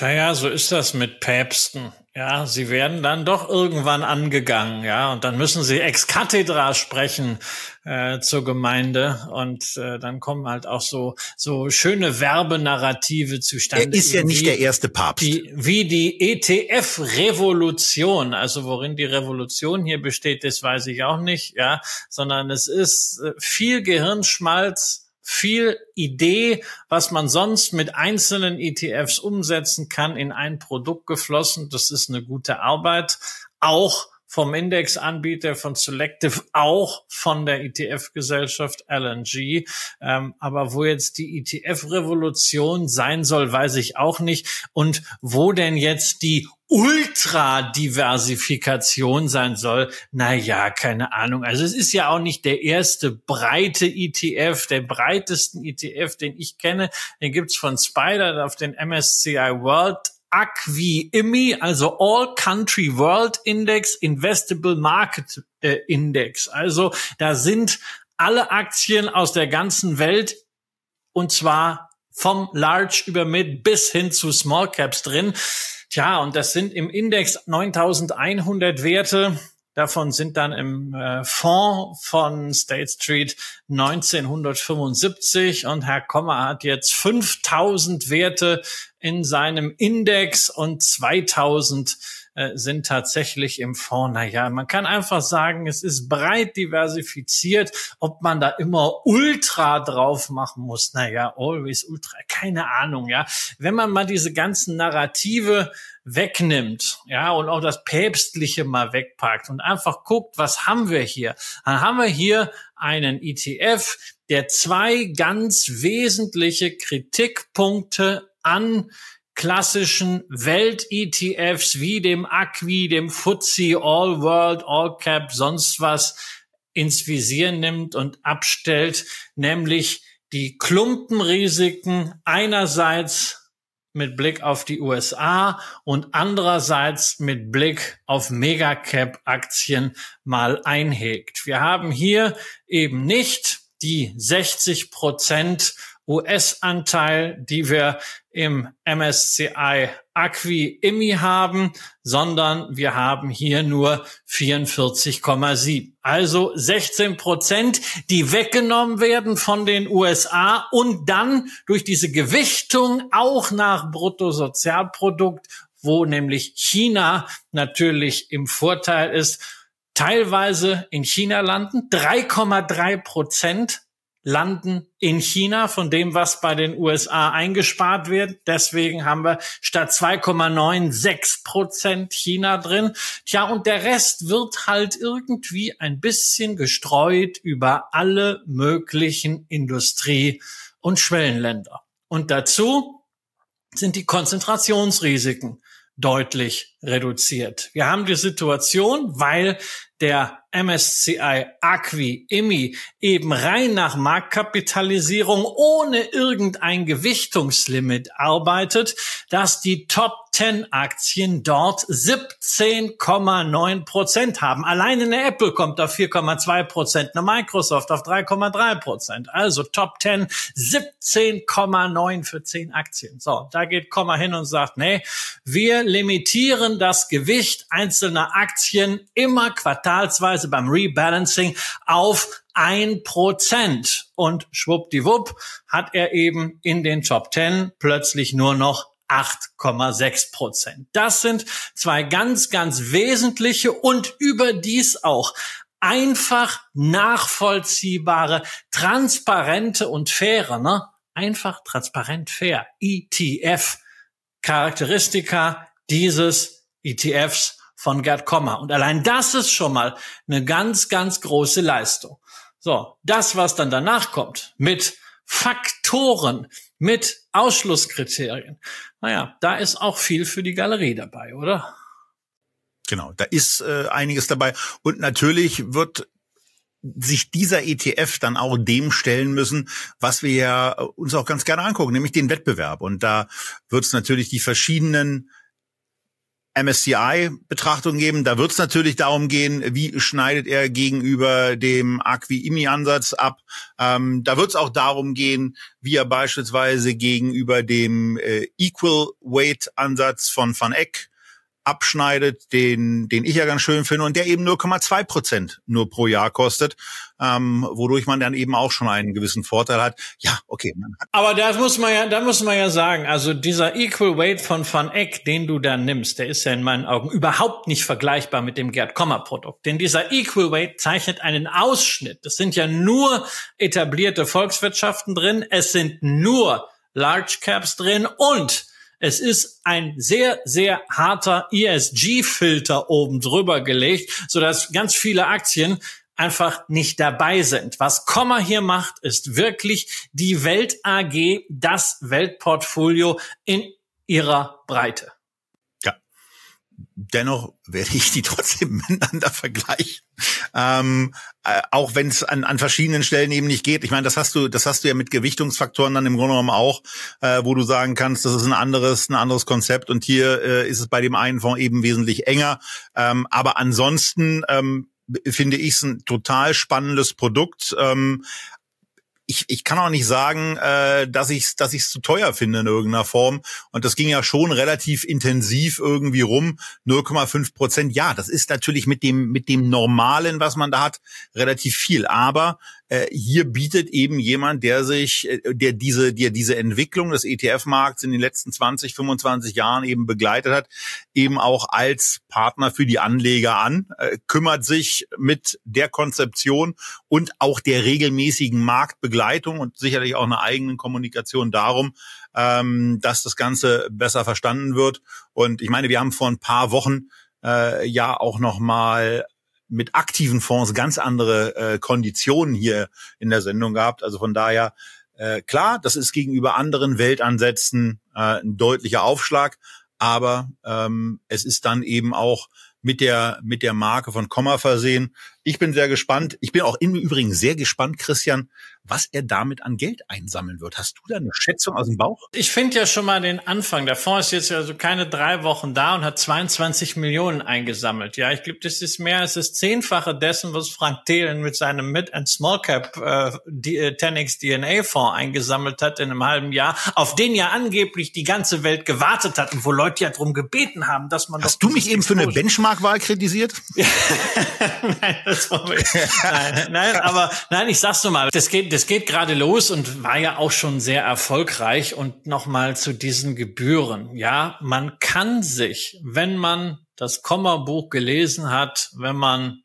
Naja, so ist das mit Päpsten. Ja, sie werden dann doch irgendwann angegangen, ja, und dann müssen sie ex cathedra sprechen äh, zur Gemeinde und äh, dann kommen halt auch so so schöne Werbenarrative zustande. Er ist ja nicht der erste Papst. Die, wie die E T F-Revolution, also worin die Revolution hier besteht, das weiß ich auch nicht, ja, sondern es ist viel Gehirnschmalz, viel Idee, was man sonst mit einzelnen E T Fs umsetzen kann, in ein Produkt geflossen. Das ist eine gute Arbeit, auch vom Indexanbieter, von Selective, auch von der E T F-Gesellschaft L N G. Ähm, aber wo jetzt die E T F-Revolution sein soll, weiß ich auch nicht. Und wo denn jetzt die Ultradiversifikation sein soll, naja, keine Ahnung. Also es ist ja auch nicht der erste breite E T F, der breitesten E T F, den ich kenne. Den gibt's von Spider auf den M S C I World A C W I I M I, also All Country World Index, Investable Market äh, Index. Also da sind alle Aktien aus der ganzen Welt, und zwar vom Large über Mid bis hin zu Small Caps drin. Tja, und das sind im Index neuntausendeinhundert Werte. Davon sind dann im äh, Fonds von State Street neunzehnhundertfünfundsiebzig, und Herr Kommer hat jetzt fünftausend Werte in seinem Index und zweitausend äh, sind tatsächlich im Fonds. Naja, man kann einfach sagen, es ist breit diversifiziert. Ob man da immer ultra drauf machen muss, naja, always ultra, keine Ahnung, ja. Wenn man mal diese ganzen Narrative wegnimmt, ja, und auch das Päpstliche mal wegpackt und einfach guckt, was haben wir hier? Dann haben wir hier einen E T F, der zwei ganz wesentliche Kritikpunkte an klassischen Welt-E T Fs wie dem A C W I, dem F T S E, All World, All Cap, sonst was ins Visier nimmt und abstellt, nämlich die Klumpenrisiken einerseits mit Blick auf die U S A und andererseits mit Blick auf Megacap-Aktien mal einhegt. Wir haben hier eben nicht die sechzig Prozent U S-Anteil, die wir im M S C I A C W I I M I haben, sondern wir haben hier nur vierundvierzig Komma sieben. Also sechzehn Prozent, die weggenommen werden von den U S A und dann durch diese Gewichtung auch nach Bruttosozialprodukt, wo nämlich China natürlich im Vorteil ist, teilweise in China landen, drei Komma drei Prozent landen in China von dem, was bei den U S A eingespart wird. Deswegen haben wir statt zwei Komma sechsundneunzig Prozent China drin. Tja, und der Rest wird halt irgendwie ein bisschen gestreut über alle möglichen Industrie- und Schwellenländer. Und dazu sind die Konzentrationsrisiken deutlich reduziert. Wir haben die Situation, weil der M S C I A C W I I M I eben rein nach Marktkapitalisierung ohne irgendein Gewichtungslimit arbeitet, dass die Top zehn Aktien dort siebzehn Komma neun Prozent haben. Alleine eine Apple kommt auf vier Komma zwei Prozent, eine Microsoft auf drei Komma drei Prozent. Also Top zehn, siebzehn Komma neun für zehn Aktien. So, da geht Kommer hin und sagt, nee, wir limitieren das Gewicht einzelner Aktien immer quartalsweise beim Rebalancing auf ein Prozent. Und schwuppdiwupp hat er eben in den Top zehn plötzlich nur noch acht Komma sechs Prozent. Das sind zwei ganz, ganz wesentliche und überdies auch einfach nachvollziehbare, transparente und faire, ne? Einfach, transparent, fair, E T F, Charakteristika dieses E T Fs von Gerd Kommer. Und allein das ist schon mal eine ganz, ganz große Leistung. So, das, was dann danach kommt, mit Faktoren, mit Ausschlusskriterien, naja, da ist auch viel für die Galerie dabei, oder? Genau, da ist äh, einiges dabei. Und natürlich wird sich dieser E T F dann auch dem stellen müssen, was wir ja uns auch ganz gerne angucken, nämlich den Wettbewerb. Und da wird es natürlich die verschiedenen M S C I-Betrachtungen geben. Da wird es natürlich darum gehen, wie schneidet er gegenüber dem A C W I I M I-Ansatz ab. Ähm, da wird es auch darum gehen, wie er beispielsweise gegenüber dem äh, Equal Weight-Ansatz von Van Eck abschneidet, den den ich ja ganz schön finde und der eben null Komma zwei Prozent nur pro Jahr kostet, ähm, wodurch man dann eben auch schon einen gewissen Vorteil hat. Ja, okay. Aber das muss man ja, da muss man ja sagen, also dieser Equal Weight von Van Eck, den du da nimmst, der ist ja in meinen Augen überhaupt nicht vergleichbar mit dem Gerd Kommer Produkt, denn dieser Equal Weight zeichnet einen Ausschnitt. Es sind ja nur etablierte Volkswirtschaften drin, es sind nur Large Caps drin und es ist ein sehr, sehr harter E S G-Filter oben drüber gelegt, sodass ganz viele Aktien einfach nicht dabei sind. Was Kommer hier macht, ist wirklich die Welt A G, das Weltportfolio in ihrer Breite. Ja, dennoch werde ich die trotzdem miteinander vergleichen. Ähm, äh, auch wenn es an, an verschiedenen Stellen eben nicht geht. Ich meine, das hast du, das hast du ja mit Gewichtungsfaktoren dann im Grunde genommen auch, äh, wo du sagen kannst, das ist ein anderes, ein anderes Konzept und hier äh, ist es bei dem einen Fonds eben wesentlich enger. Ähm, aber ansonsten ähm, finde ich es ein total spannendes Produkt. Ähm, Ich, ich kann auch nicht sagen, äh, dass ich dass ich's zu teuer finde in irgendeiner Form. Und das ging ja schon relativ intensiv irgendwie rum. null Komma fünf Prozent, ja, das ist natürlich mit dem mit dem Normalen, was man da hat, relativ viel. Aber äh, hier bietet eben jemand, der sich, der diese der diese Entwicklung des E T F-Markts in den letzten zwanzig, fünfundzwanzig Jahren eben begleitet hat, eben auch als Partner für die Anleger an, äh, kümmert sich mit der Konzeption und auch der regelmäßigen Marktbegleitung und sicherlich auch einer eigenen Kommunikation darum, ähm, dass das Ganze besser verstanden wird. Und ich meine, wir haben vor ein paar Wochen äh, ja auch nochmal mit aktiven Fonds ganz andere äh, Konditionen hier in der Sendung gehabt. Also von daher, äh, klar, das ist gegenüber anderen Weltansätzen äh, ein deutlicher Aufschlag, aber ähm, es ist dann eben auch mit der mit der Marke von Kommer versehen. Ich bin sehr gespannt. Ich bin auch im Übrigen sehr gespannt, Christian, was er damit an Geld einsammeln wird. Hast du da eine Schätzung aus dem Bauch? Ich finde ja schon mal den Anfang. Der Fonds ist jetzt ja so keine drei Wochen da und hat zweiundzwanzig Millionen eingesammelt. Ja, ich glaube, das ist mehr als das Zehnfache dessen, was Frank Thelen mit seinem Mid- and Small-Cap äh, ten X D N A-Fonds eingesammelt hat in einem halben Jahr, auf den ja angeblich die ganze Welt gewartet hat und wo Leute ja drum gebeten haben, dass man... Hast du mich eben für eine Benchmark Wahl kritisiert? Nein, das war mir, nein, nein, aber nein, ich sag's nur mal, das geht, das geht gerade los und war ja auch schon sehr erfolgreich. Und nochmal zu diesen Gebühren. Ja, man kann sich, wenn man das Kommer-Buch gelesen hat, wenn man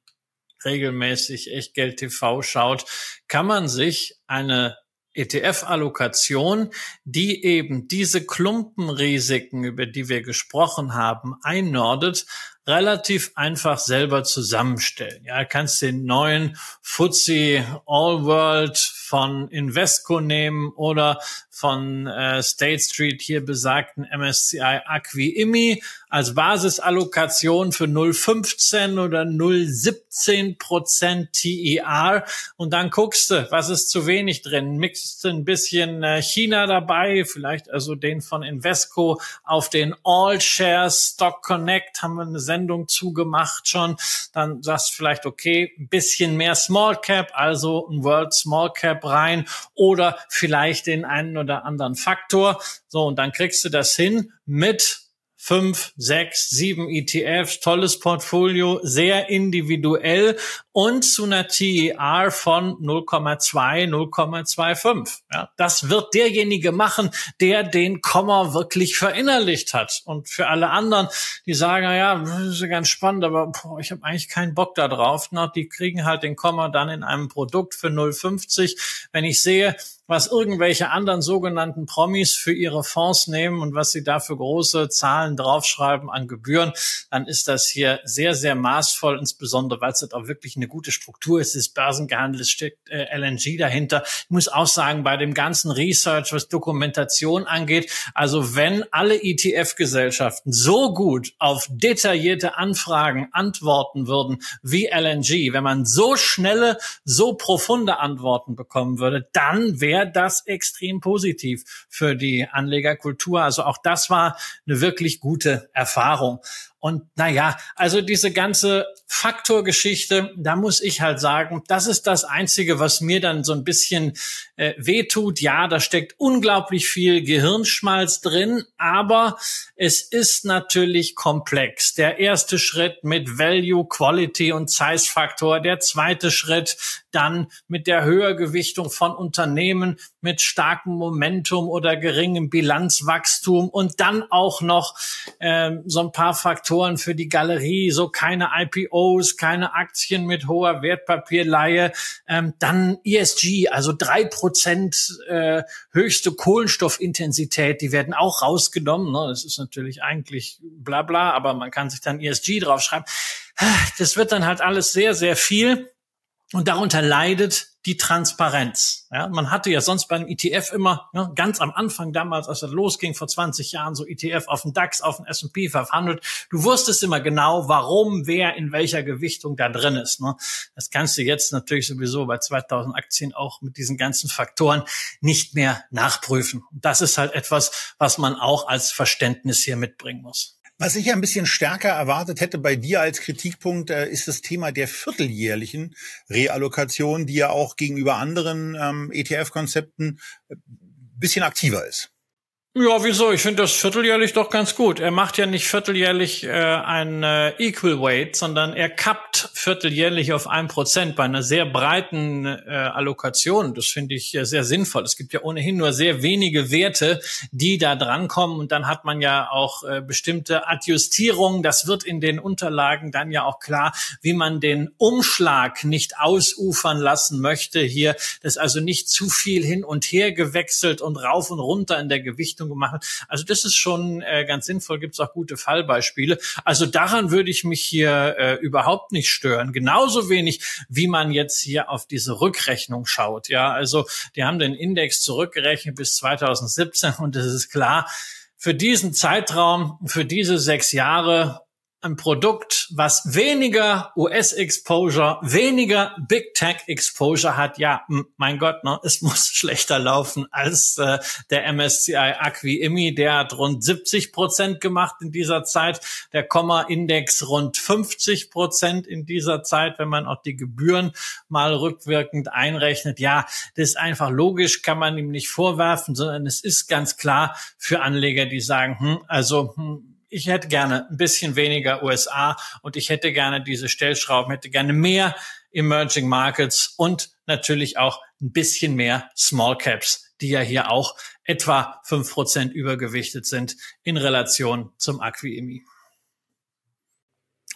regelmäßig Echtgeld T V schaut, kann man sich eine E T F-Allokation, die eben diese Klumpenrisiken, über die wir gesprochen haben, einordnet, relativ einfach selber zusammenstellen. Ja, kannst den neuen F T S E All World von Invesco nehmen oder von äh, State Street hier besagten M S C I A C W I I M I als Basisallokation für null Komma fünfzehn oder null Komma siebzehn Prozent T E R und dann guckst du, was ist zu wenig drin, mixst ein bisschen äh, China dabei, vielleicht also den von Invesco auf den All Shares Stock Connect, haben wir eine Sendung zugemacht schon, dann sagst du vielleicht, okay, ein bisschen mehr Small Cap, also ein World Small Cap rein oder vielleicht den einen oder anderen Faktor. So, und dann kriegst du das hin mit fünf, sechs, sieben E T Fs, tolles Portfolio, sehr individuell und zu einer T E R von null Komma zwei, null Komma fünfundzwanzig. Ja, das wird derjenige machen, der den Kommer wirklich verinnerlicht hat. Und für alle anderen, die sagen, naja, das ist ganz spannend, aber boah, ich habe eigentlich keinen Bock da drauf. Na, die kriegen halt den Kommer dann in einem Produkt für null Komma fünfzig. Wenn ich sehe, was irgendwelche anderen sogenannten Promis für ihre Fonds nehmen und was sie da für große Zahlen draufschreiben an Gebühren, dann ist das hier sehr, sehr maßvoll, insbesondere weil es jetzt auch wirklich eine gute Struktur ist. Es ist börsengehandelt, es steckt äh, L N G dahinter. Ich muss auch sagen, bei dem ganzen Research, was Dokumentation angeht, also wenn alle E T F-Gesellschaften so gut auf detaillierte Anfragen antworten würden wie L N G, wenn man so schnelle, so profunde Antworten bekommen würde, dann wäre das extrem positiv für die Anlegerkultur. Also auch das war eine wirklich gute Erfahrung. Und naja, also diese ganze Faktorgeschichte, da muss ich halt sagen, das ist das Einzige, was mir dann so ein bisschen äh, wehtut. Ja, da steckt unglaublich viel Gehirnschmalz drin, aber es ist natürlich komplex. Der erste Schritt mit Value, Quality und Size-Faktor, der zweite Schritt dann mit der Höhergewichtung von Unternehmen mit starkem Momentum oder geringem Bilanzwachstum und dann auch noch äh, so ein paar Faktoren für die Galerie, so keine I P Os, keine Aktien mit hoher Wertpapierleihe, ähm, dann E S G, also drei Prozent äh, höchste Kohlenstoffintensität, die werden auch rausgenommen. Ne? Das ist natürlich eigentlich bla bla, aber man kann sich dann E S G draufschreiben. Das wird dann halt alles sehr, sehr viel. Und darunter leidet die Transparenz. Ja, man hatte ja sonst beim E T F immer, ne, ganz am Anfang damals, als das losging, vor zwanzig Jahren, so E T F auf den D A X, auf den S und P verhandelt. Du wusstest immer genau, warum, wer, in welcher Gewichtung da drin ist. Ne? Das kannst du jetzt natürlich sowieso bei zweitausend Aktien auch mit diesen ganzen Faktoren nicht mehr nachprüfen. Das ist halt etwas, was man auch als Verständnis hier mitbringen muss. Was ich ja ein bisschen stärker erwartet hätte bei dir als Kritikpunkt, äh, ist das Thema der vierteljährlichen Reallokation, die ja auch gegenüber anderen ähm, E T F-Konzepten ein bisschen aktiver ist. Ja, wieso? Ich finde das vierteljährlich doch ganz gut. Er macht ja nicht vierteljährlich äh, ein äh, Equal Weight, sondern er kappt vierteljährlich auf ein Prozent bei einer sehr breiten äh, Allokation. Das finde ich äh, sehr sinnvoll. Es gibt ja ohnehin nur sehr wenige Werte, die da drankommen. Und dann hat man ja auch äh, bestimmte Adjustierungen. Das wird in den Unterlagen dann ja auch klar, wie man den Umschlag nicht ausufern lassen möchte hier. Das ist also nicht zu viel hin und her gewechselt und rauf und runter in der Gewichtung gemacht. Also das ist schon äh, ganz sinnvoll, gibt es auch gute Fallbeispiele. Also daran würde ich mich hier äh, überhaupt nicht stören. Genauso wenig, wie man jetzt hier auf diese Rückrechnung schaut. Ja, also die haben den Index zurückgerechnet bis zweitausend siebzehn und es ist klar, für diesen Zeitraum, für diese sechs Jahre ein Produkt, was weniger U S-Exposure, weniger Big-Tech-Exposure hat, ja, m- mein Gott, ne, es muss schlechter laufen als äh, der M S C I A C W I I M I. Der hat rund siebzig Prozent gemacht in dieser Zeit, der Komma-Index rund fünfzig Prozent in dieser Zeit, wenn man auch die Gebühren mal rückwirkend einrechnet. Ja, das ist einfach logisch, kann man ihm nicht vorwerfen, sondern es ist ganz klar für Anleger, die sagen, hm, also hm, ich hätte gerne ein bisschen weniger U S A und ich hätte gerne diese Stellschrauben, hätte gerne mehr Emerging Markets und natürlich auch ein bisschen mehr Small Caps, die ja hier auch etwa fünf Prozent übergewichtet sind in Relation zum A C W I I M I.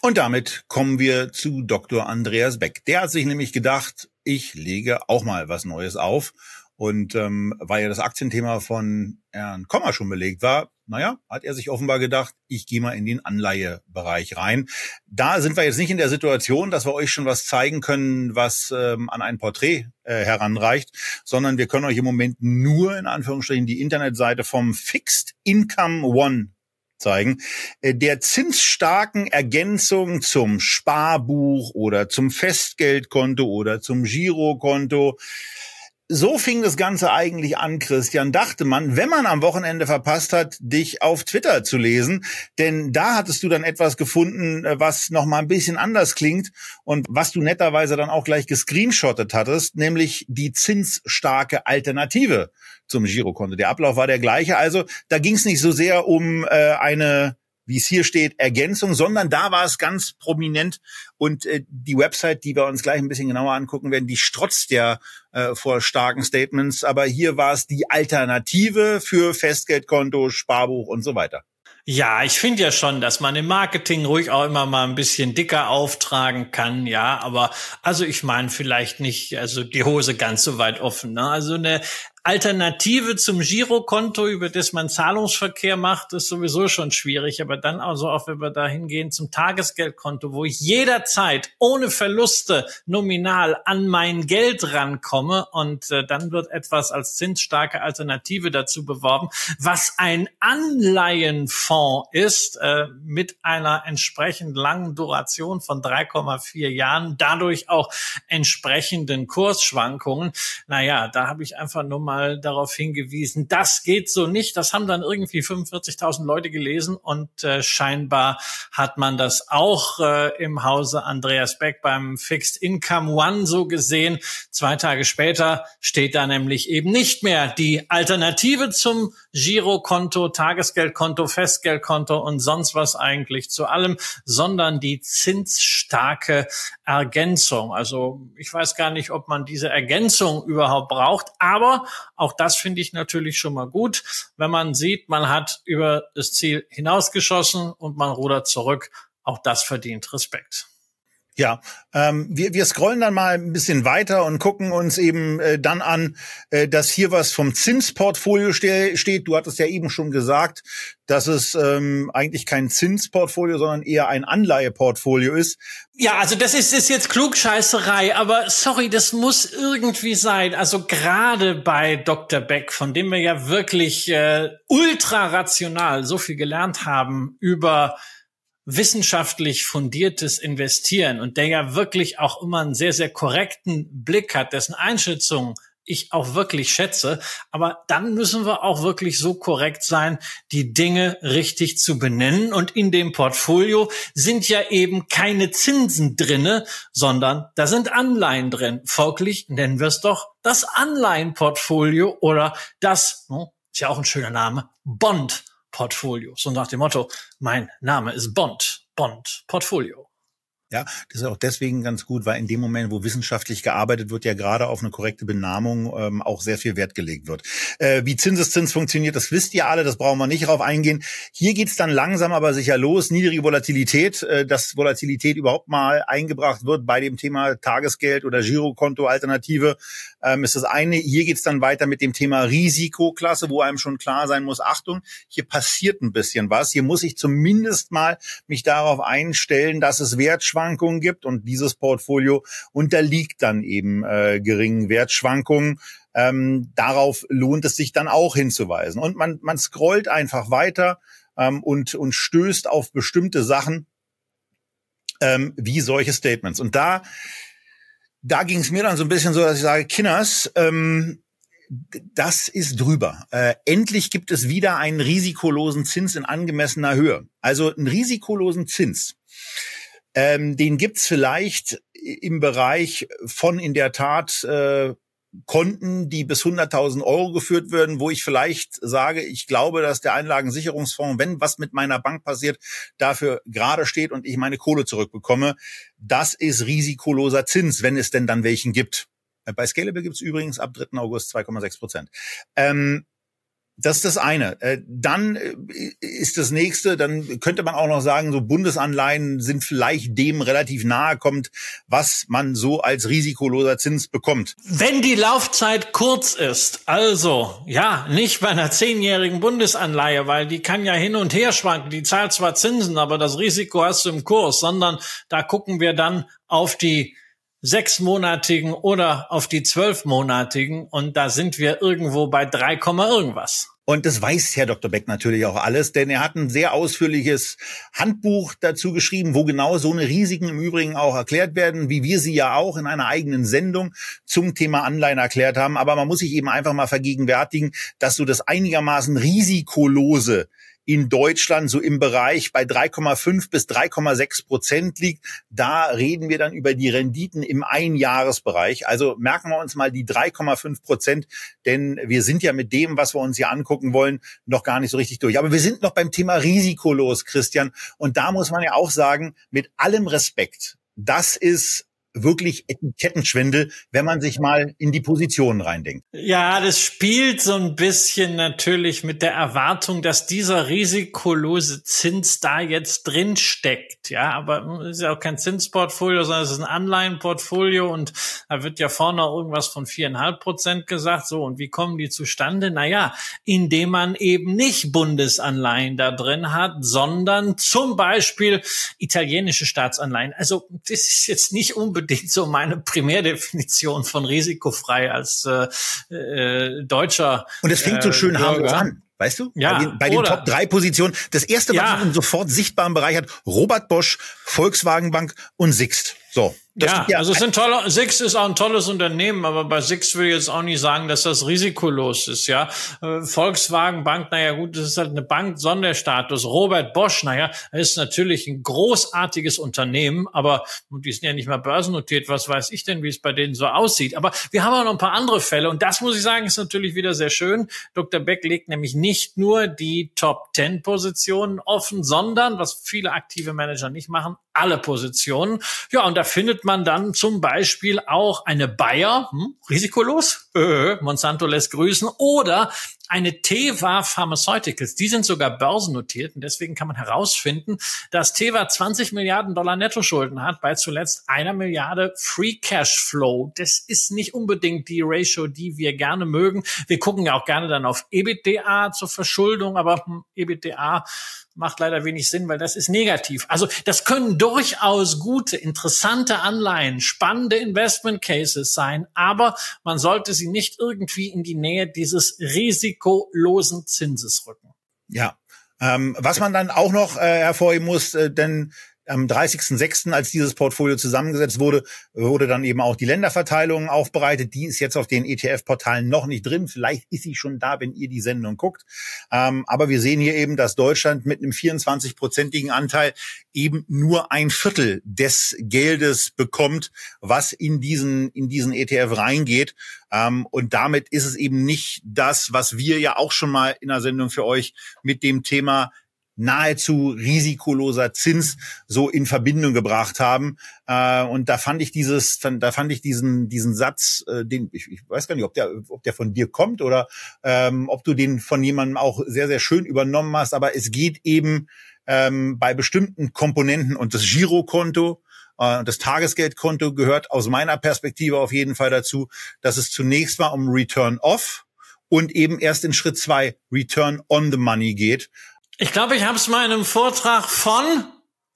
Und damit kommen wir zu Doktor Andreas Beck. Der hat sich nämlich gedacht, ich lege auch mal was Neues auf. Und ähm, weil ja das Aktienthema von Herrn Kommer schon belegt war, naja, hat er sich offenbar gedacht, ich gehe mal in den Anleihebereich rein. Da sind wir jetzt nicht in der Situation, dass wir euch schon was zeigen können, was ähm, an ein Porträt äh, heranreicht, sondern wir können euch im Moment nur in Anführungsstrichen die Internetseite vom Fixed Income One zeigen, der zinsstarken Ergänzung zum Sparbuch oder zum Festgeldkonto oder zum Girokonto. So fing das Ganze eigentlich an, Christian, dachte man, wenn man am Wochenende verpasst hat, dich auf Twitter zu lesen. Denn da hattest du dann etwas gefunden, was nochmal ein bisschen anders klingt und was du netterweise dann auch gleich gescreenshottet hattest, nämlich die zinsstarke Alternative zum Girokonto. Der Ablauf war der gleiche. Also da ging es nicht so sehr um äh, eine wie es hier steht, Ergänzung, sondern da war es ganz prominent. Und äh, die Website, die wir uns gleich ein bisschen genauer angucken werden, die strotzt ja äh, vor starken Statements. Aber hier war es die Alternative für Festgeldkonto, Sparbuch und so weiter. Ja, ich finde ja schon, dass man im Marketing ruhig auch immer mal ein bisschen dicker auftragen kann, ja, aber also ich meine vielleicht nicht, also die Hose ganz so weit offen, ne? Also eine Alternative zum Girokonto, über das man Zahlungsverkehr macht, ist sowieso schon schwierig, aber dann also auch, wenn wir da hingehen zum Tagesgeldkonto, wo ich jederzeit ohne Verluste nominal an mein Geld rankomme und äh, dann wird etwas als zinsstarke Alternative dazu beworben, was ein Anleihenfonds ist, äh, mit einer entsprechend langen Duration von drei Komma vier Jahren, dadurch auch entsprechenden Kursschwankungen. Naja, da habe ich einfach nur mal darauf hingewiesen, das geht so nicht. Das haben dann irgendwie fünfundvierzigtausend Leute gelesen und äh, scheinbar hat man das auch äh, im Hause Andreas Beck beim Fixed Income One so gesehen. Zwei Tage später steht da nämlich eben nicht mehr die Alternative zum Girokonto, Tagesgeldkonto, Festgeldkonto und sonst was eigentlich zu allem, sondern die zinsstarke Ergänzung. Also ich weiß gar nicht, ob man diese Ergänzung überhaupt braucht, aber auch das finde ich natürlich schon mal gut, wenn man sieht, man hat über das Ziel hinausgeschossen und man rudert zurück. Auch das verdient Respekt. Ja, ähm, wir, wir scrollen dann mal ein bisschen weiter und gucken uns eben äh, dann an, äh, dass hier was vom Zinsportfolio ste- steht. Du hattest ja eben schon gesagt, dass es ähm, eigentlich kein Zinsportfolio, sondern eher ein Anleiheportfolio ist. Ja, also das ist, ist jetzt Klugscheißerei, aber sorry, das muss irgendwie sein. Also gerade bei Doktor Beck, von dem wir ja wirklich äh, ultra rational so viel gelernt haben über wissenschaftlich fundiertes Investieren und der ja wirklich auch immer einen sehr, sehr korrekten Blick hat, dessen Einschätzung ich auch wirklich schätze. Aber dann müssen wir auch wirklich so korrekt sein, die Dinge richtig zu benennen. Und in dem Portfolio sind ja eben keine Zinsen drinne, sondern da sind Anleihen drin. Folglich nennen wir es doch das Anleihenportfolio oder das, ist ja auch ein schöner Name, Bond. Portfolio. So nach dem Motto, mein Name ist Bond, Bond, Portfolio. Ja, das ist auch deswegen ganz gut, weil in dem Moment, wo wissenschaftlich gearbeitet wird, ja gerade auf eine korrekte Benamung ähm, auch sehr viel Wert gelegt wird. Äh, wie Zinseszins funktioniert, das wisst ihr alle, das brauchen wir nicht drauf eingehen. Hier geht's dann langsam aber sicher los. Niedrige Volatilität, äh, dass Volatilität überhaupt mal eingebracht wird bei dem Thema Tagesgeld oder Girokonto-Alternative, ähm, ist das eine. Hier geht's dann weiter mit dem Thema Risikoklasse, wo einem schon klar sein muss, Achtung, hier passiert ein bisschen was. Hier muss ich zumindest mal mich darauf einstellen, dass es Wert Wertschwankungen gibt und dieses Portfolio unterliegt dann eben äh, geringen Wertschwankungen. Ähm, darauf lohnt es sich dann auch hinzuweisen. Und man, man scrollt einfach weiter ähm, und, und stößt auf bestimmte Sachen ähm, wie solche Statements. Und da, da ging es mir dann so ein bisschen so, dass ich sage, Kinders, ähm, das ist drüber. Äh, endlich gibt es wieder einen risikolosen Zins in angemessener Höhe. Also einen risikolosen Zins. Ähm, den gibt's vielleicht im Bereich von in der Tat äh, Konten, die bis hunderttausend Euro geführt werden, wo ich vielleicht sage, ich glaube, dass der Einlagensicherungsfonds, wenn was mit meiner Bank passiert, dafür gerade steht und ich meine Kohle zurückbekomme. Das ist risikoloser Zins, wenn es denn dann welchen gibt. Bei Scalable gibt's übrigens ab dritten August zwei Komma sechs Prozent. Ähm, Das ist das eine. Dann ist das nächste, dann könnte man auch noch sagen, so Bundesanleihen sind vielleicht dem relativ nahe kommt, was man so als risikoloser Zins bekommt. Wenn die Laufzeit kurz ist, also ja, nicht bei einer zehnjährigen Bundesanleihe, weil die kann ja hin und her schwanken, die zahlt zwar Zinsen, aber das Risiko hast du im Kurs, sondern da gucken wir dann auf die sechsmonatigen oder auf die zwölfmonatigen und da sind wir irgendwo bei drei, irgendwas. Und das weiß Herr Doktor Beck natürlich auch alles, denn er hat ein sehr ausführliches Handbuch dazu geschrieben, wo genau so eine Risiken im Übrigen auch erklärt werden, wie wir sie ja auch in einer eigenen Sendung zum Thema Anleihen erklärt haben. Aber man muss sich eben einfach mal vergegenwärtigen, dass so das einigermaßen risikolose in Deutschland so im Bereich bei drei Komma fünf bis drei Komma sechs Prozent liegt. Da reden wir dann über die Renditen im Einjahresbereich. Also merken wir uns mal die drei Komma fünf Prozent, denn wir sind ja mit dem, was wir uns hier angucken wollen, noch gar nicht so richtig durch. Aber wir sind noch beim Thema risikolos, Christian. Und da muss man ja auch sagen, mit allem Respekt, das ist wirklich Etikettenschwindel, wenn man sich mal in die Positionen reindenkt. Ja, das spielt so ein bisschen natürlich mit der Erwartung, dass dieser risikolose Zins da jetzt drin steckt. Ja, aber es ist ja auch kein Zinsportfolio, sondern es ist ein Anleihenportfolio und da wird ja vorne irgendwas von viereinhalb Prozent gesagt. So, und wie kommen die zustande? Naja, indem man eben nicht Bundesanleihen da drin hat, sondern zum Beispiel italienische Staatsanleihen. Also das ist jetzt nicht unbedingt so meine Primärdefinition von risikofrei als äh, äh, deutscher. Und es fängt so schön äh, harmlos an, weißt du? Ja, bei den, bei den Top drei Positionen. Das erste, was ja. man sofort sichtbaren Bereich hat, Robert Bosch, Volkswagen Bank und Sixt. So. Das ja, ja, also es sind tolle, Six ist auch ein tolles Unternehmen, aber bei Six will ich jetzt auch nicht sagen, dass das risikolos ist, ja. Volkswagen Bank, naja gut, das ist halt eine Bank, Sonderstatus. Robert Bosch, naja, ist natürlich ein großartiges Unternehmen, aber die sind ja nicht mal börsennotiert, was weiß ich denn, wie es bei denen so aussieht. Aber wir haben auch noch ein paar andere Fälle und das muss ich sagen, ist natürlich wieder sehr schön. Doktor Beck legt nämlich nicht nur die Top zehn Positionen offen, sondern, was viele aktive Manager nicht machen, alle Positionen. Ja, und da findet man dann zum Beispiel auch eine Bayer, hm, risikolos, äh, Monsanto lässt grüßen, oder eine Teva Pharmaceuticals, die sind sogar börsennotiert und deswegen kann man herausfinden, dass Teva zwanzig Milliarden Dollar Nettoschulden hat bei zuletzt einer Milliarde Free Cash Flow. Das ist nicht unbedingt die Ratio, die wir gerne mögen. Wir gucken ja auch gerne dann auf EBITDA zur Verschuldung, aber hm, EBITDA macht leider wenig Sinn, weil das ist negativ. Also das können durchaus gute, interessante Anleihen, spannende Investment Cases sein, aber man sollte sie nicht irgendwie in die Nähe dieses risikolosen Zinses rücken. Ja, ähm, was man dann auch noch äh, hervorheben muss, äh, denn am dreißigsten sechsten, als dieses Portfolio zusammengesetzt wurde, wurde dann eben auch die Länderverteilung aufbereitet. Die ist jetzt auf den E T F-Portalen noch nicht drin. Vielleicht ist sie schon da, wenn ihr die Sendung guckt. Ähm, aber wir sehen hier eben, dass Deutschland mit einem vierundzwanzig-prozentigen Anteil eben nur ein Viertel des Geldes bekommt, was in diesen, in diesen E T F reingeht. Ähm, und damit ist es eben nicht das, was wir ja auch schon mal in der Sendung für euch mit dem Thema nahezu risikoloser Zins so in Verbindung gebracht haben. Und da fand ich dieses, da fand ich diesen diesen Satz, den ich, ich weiß gar nicht, ob der ob der von dir kommt oder ähm, ob du den von jemandem auch sehr sehr schön übernommen hast. Aber es geht eben ähm, bei bestimmten Komponenten und das Girokonto. Das Tagesgeldkonto gehört aus meiner Perspektive auf jeden Fall dazu, dass es zunächst mal um Return Off und eben erst in Schritt zwei Return on the Money geht. Ich glaube, ich habe es mal in einem Vortrag von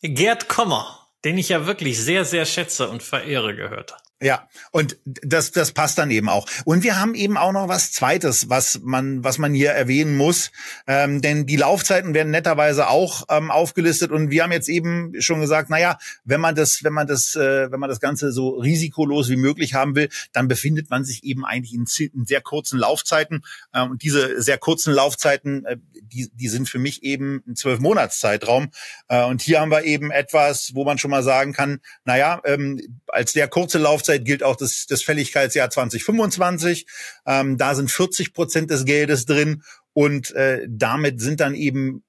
Gerd Kommer, den ich ja wirklich sehr, sehr schätze und verehre, gehört. Ja, und das, das passt dann eben auch. Und wir haben eben auch noch was Zweites, was man, was man hier erwähnen muss, ähm, denn die Laufzeiten werden netterweise auch ähm, aufgelistet. Und wir haben jetzt eben schon gesagt, na ja, wenn man das, wenn man das, äh, wenn man das Ganze so risikolos wie möglich haben will, dann befindet man sich eben eigentlich in, in sehr kurzen Laufzeiten. Äh, und diese sehr kurzen Laufzeiten, äh, die, die sind für mich eben ein zwölf Monats Zeitraum. Äh, und hier haben wir eben etwas, wo man schon mal sagen kann, na ja, ähm, als sehr kurze Laufzeit gilt auch das, das Fälligkeitsjahr zwanzig fünfundzwanzig. Ähm, da sind vierzig Prozent des Geldes drin und äh, damit sind dann eben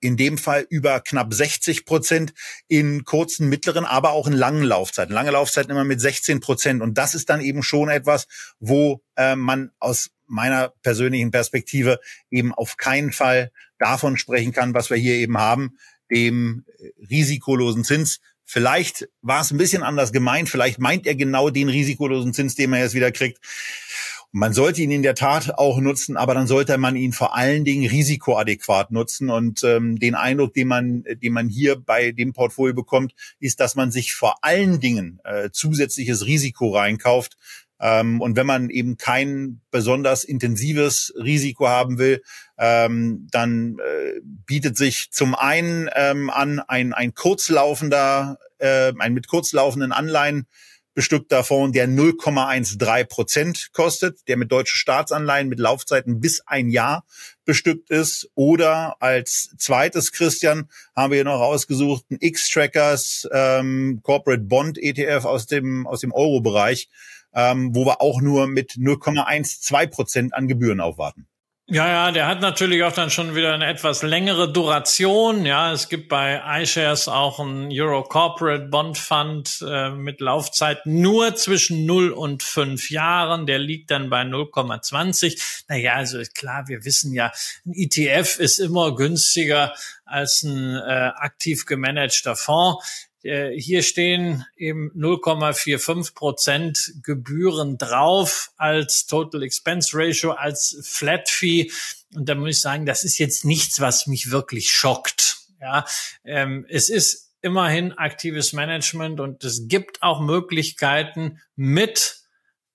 in dem Fall über knapp sechzig Prozent in kurzen, mittleren, aber auch in langen Laufzeiten. Lange Laufzeiten immer mit sechzehn Prozent. Und das ist dann eben schon etwas, wo äh, man aus meiner persönlichen Perspektive eben auf keinen Fall davon sprechen kann, was wir hier eben haben, dem risikolosen Zins. Vielleicht war es ein bisschen anders gemeint. Vielleicht meint er genau den risikolosen Zins, den man jetzt wieder kriegt. Und man sollte ihn in der Tat auch nutzen, aber dann sollte man ihn vor allen Dingen risikoadäquat nutzen. Und ähm, den Eindruck, den man, den man hier bei dem Portfolio bekommt, ist, dass man sich vor allen Dingen äh, zusätzliches Risiko reinkauft. Ähm, und wenn man eben kein besonders intensives Risiko haben will, ähm, dann äh, bietet sich zum einen ähm, an ein, ein kurzlaufender, äh, ein mit kurzlaufenden Anleihen bestückter Fonds, der null Komma dreizehn Prozent kostet, der mit deutschen Staatsanleihen mit Laufzeiten bis ein Jahr bestückt ist. Oder als zweites, Christian, haben wir hier noch rausgesucht, ein X-Trackers ähm, Corporate Bond E T F aus dem aus dem Euro-Bereich, ähm, wo wir auch nur mit null Komma zwölf Prozent an Gebühren aufwarten. Ja, ja, der hat natürlich auch dann schon wieder eine etwas längere Duration. Ja, es gibt bei iShares auch einen Euro Corporate Bond Fund äh, mit Laufzeit nur zwischen null und fünf Jahren. Der liegt dann bei null Komma zwanzig. Naja, also klar, wir wissen ja, ein E T F ist immer günstiger als ein äh, aktiv gemanagter Fonds. Hier stehen eben null Komma fünfundvierzig Prozent Gebühren drauf als Total Expense Ratio, als Flat Fee. Und da muss ich sagen, das ist jetzt nichts, was mich wirklich schockt. Ja, ähm, es ist immerhin aktives Management und es gibt auch Möglichkeiten, mit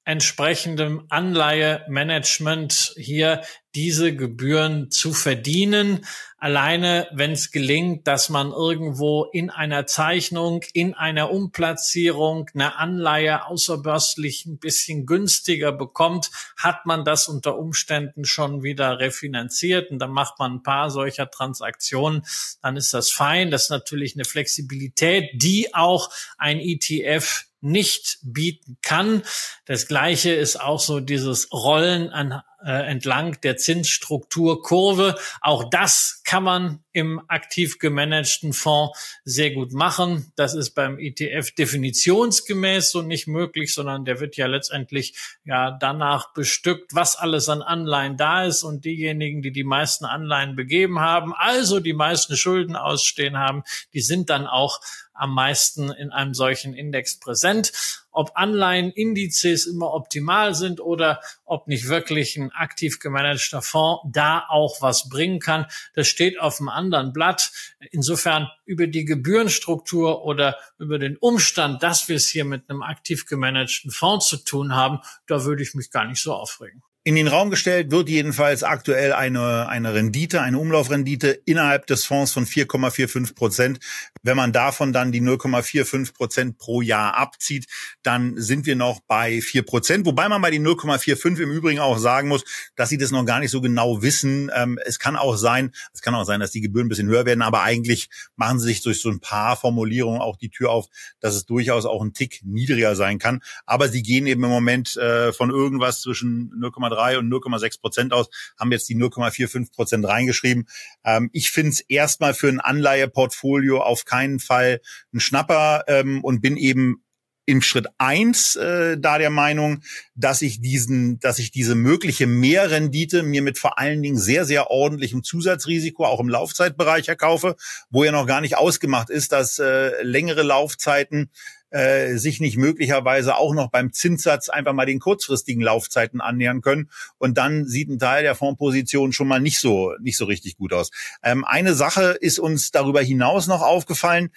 entsprechendem Anleihemanagement hier diese Gebühren zu verdienen. Alleine, wenn es gelingt, dass man irgendwo in einer Zeichnung, in einer Umplatzierung eine Anleihe außerbörslich ein bisschen günstiger bekommt, hat man das unter Umständen schon wieder refinanziert und dann macht man ein paar solcher Transaktionen, dann ist das fein. Das ist natürlich eine Flexibilität, die auch ein E T F nicht bieten kann. Das Gleiche ist auch so dieses Rollen an, äh, entlang der Zinsstrukturkurve. Auch das kann man im aktiv gemanagten Fonds sehr gut machen. Das ist beim E T F definitionsgemäß so nicht möglich, sondern der wird ja letztendlich ja danach bestückt, was alles an Anleihen da ist, und diejenigen, die die meisten Anleihen begeben haben, also die meisten Schulden ausstehen haben, die sind dann auch am meisten in einem solchen Index präsent. Ob Anleihenindizes immer optimal sind oder ob nicht wirklich ein aktiv gemanagter Fonds da auch was bringen kann, das steht auf dem anderen Blatt. Insofern über die Gebührenstruktur oder über den Umstand, dass wir es hier mit einem aktiv gemanagten Fonds zu tun haben, da würde ich mich gar nicht so aufregen. In den Raum gestellt wird jedenfalls aktuell eine eine Rendite, eine Umlaufrendite innerhalb des Fonds von vier Komma fünfundvierzig Prozent. Wenn man davon dann die null Komma fünfundvierzig Prozent pro Jahr abzieht, dann sind wir noch bei vier Prozent. Wobei man bei den null Komma fünfundvierzig im Übrigen auch sagen muss, dass sie das noch gar nicht so genau wissen. Es kann auch sein, es kann auch sein, dass die Gebühren ein bisschen höher werden, aber eigentlich machen sie sich durch so ein paar Formulierungen auch die Tür auf, dass es durchaus auch ein Tick niedriger sein kann. Aber sie gehen eben im Moment von irgendwas zwischen null Komma drei und null Komma sechs Prozent aus, haben jetzt die null Komma fünfundvierzig Prozent reingeschrieben. Ähm, ich finde es erstmal für ein Anleiheportfolio auf keinen Fall ein Schnapper ähm, und bin eben in Schritt eins äh, da der Meinung, dass ich diesen, dass ich diese mögliche Mehrrendite mir mit vor allen Dingen sehr, sehr ordentlichem Zusatzrisiko auch im Laufzeitbereich erkaufe, wo ja noch gar nicht ausgemacht ist, dass äh, längere Laufzeiten Äh, sich nicht möglicherweise auch noch beim Zinssatz einfach mal den kurzfristigen Laufzeiten annähern können. Und dann sieht ein Teil der Fondsposition schon mal nicht so nicht so richtig gut aus. Ähm, eine Sache ist uns darüber hinaus noch aufgefallen,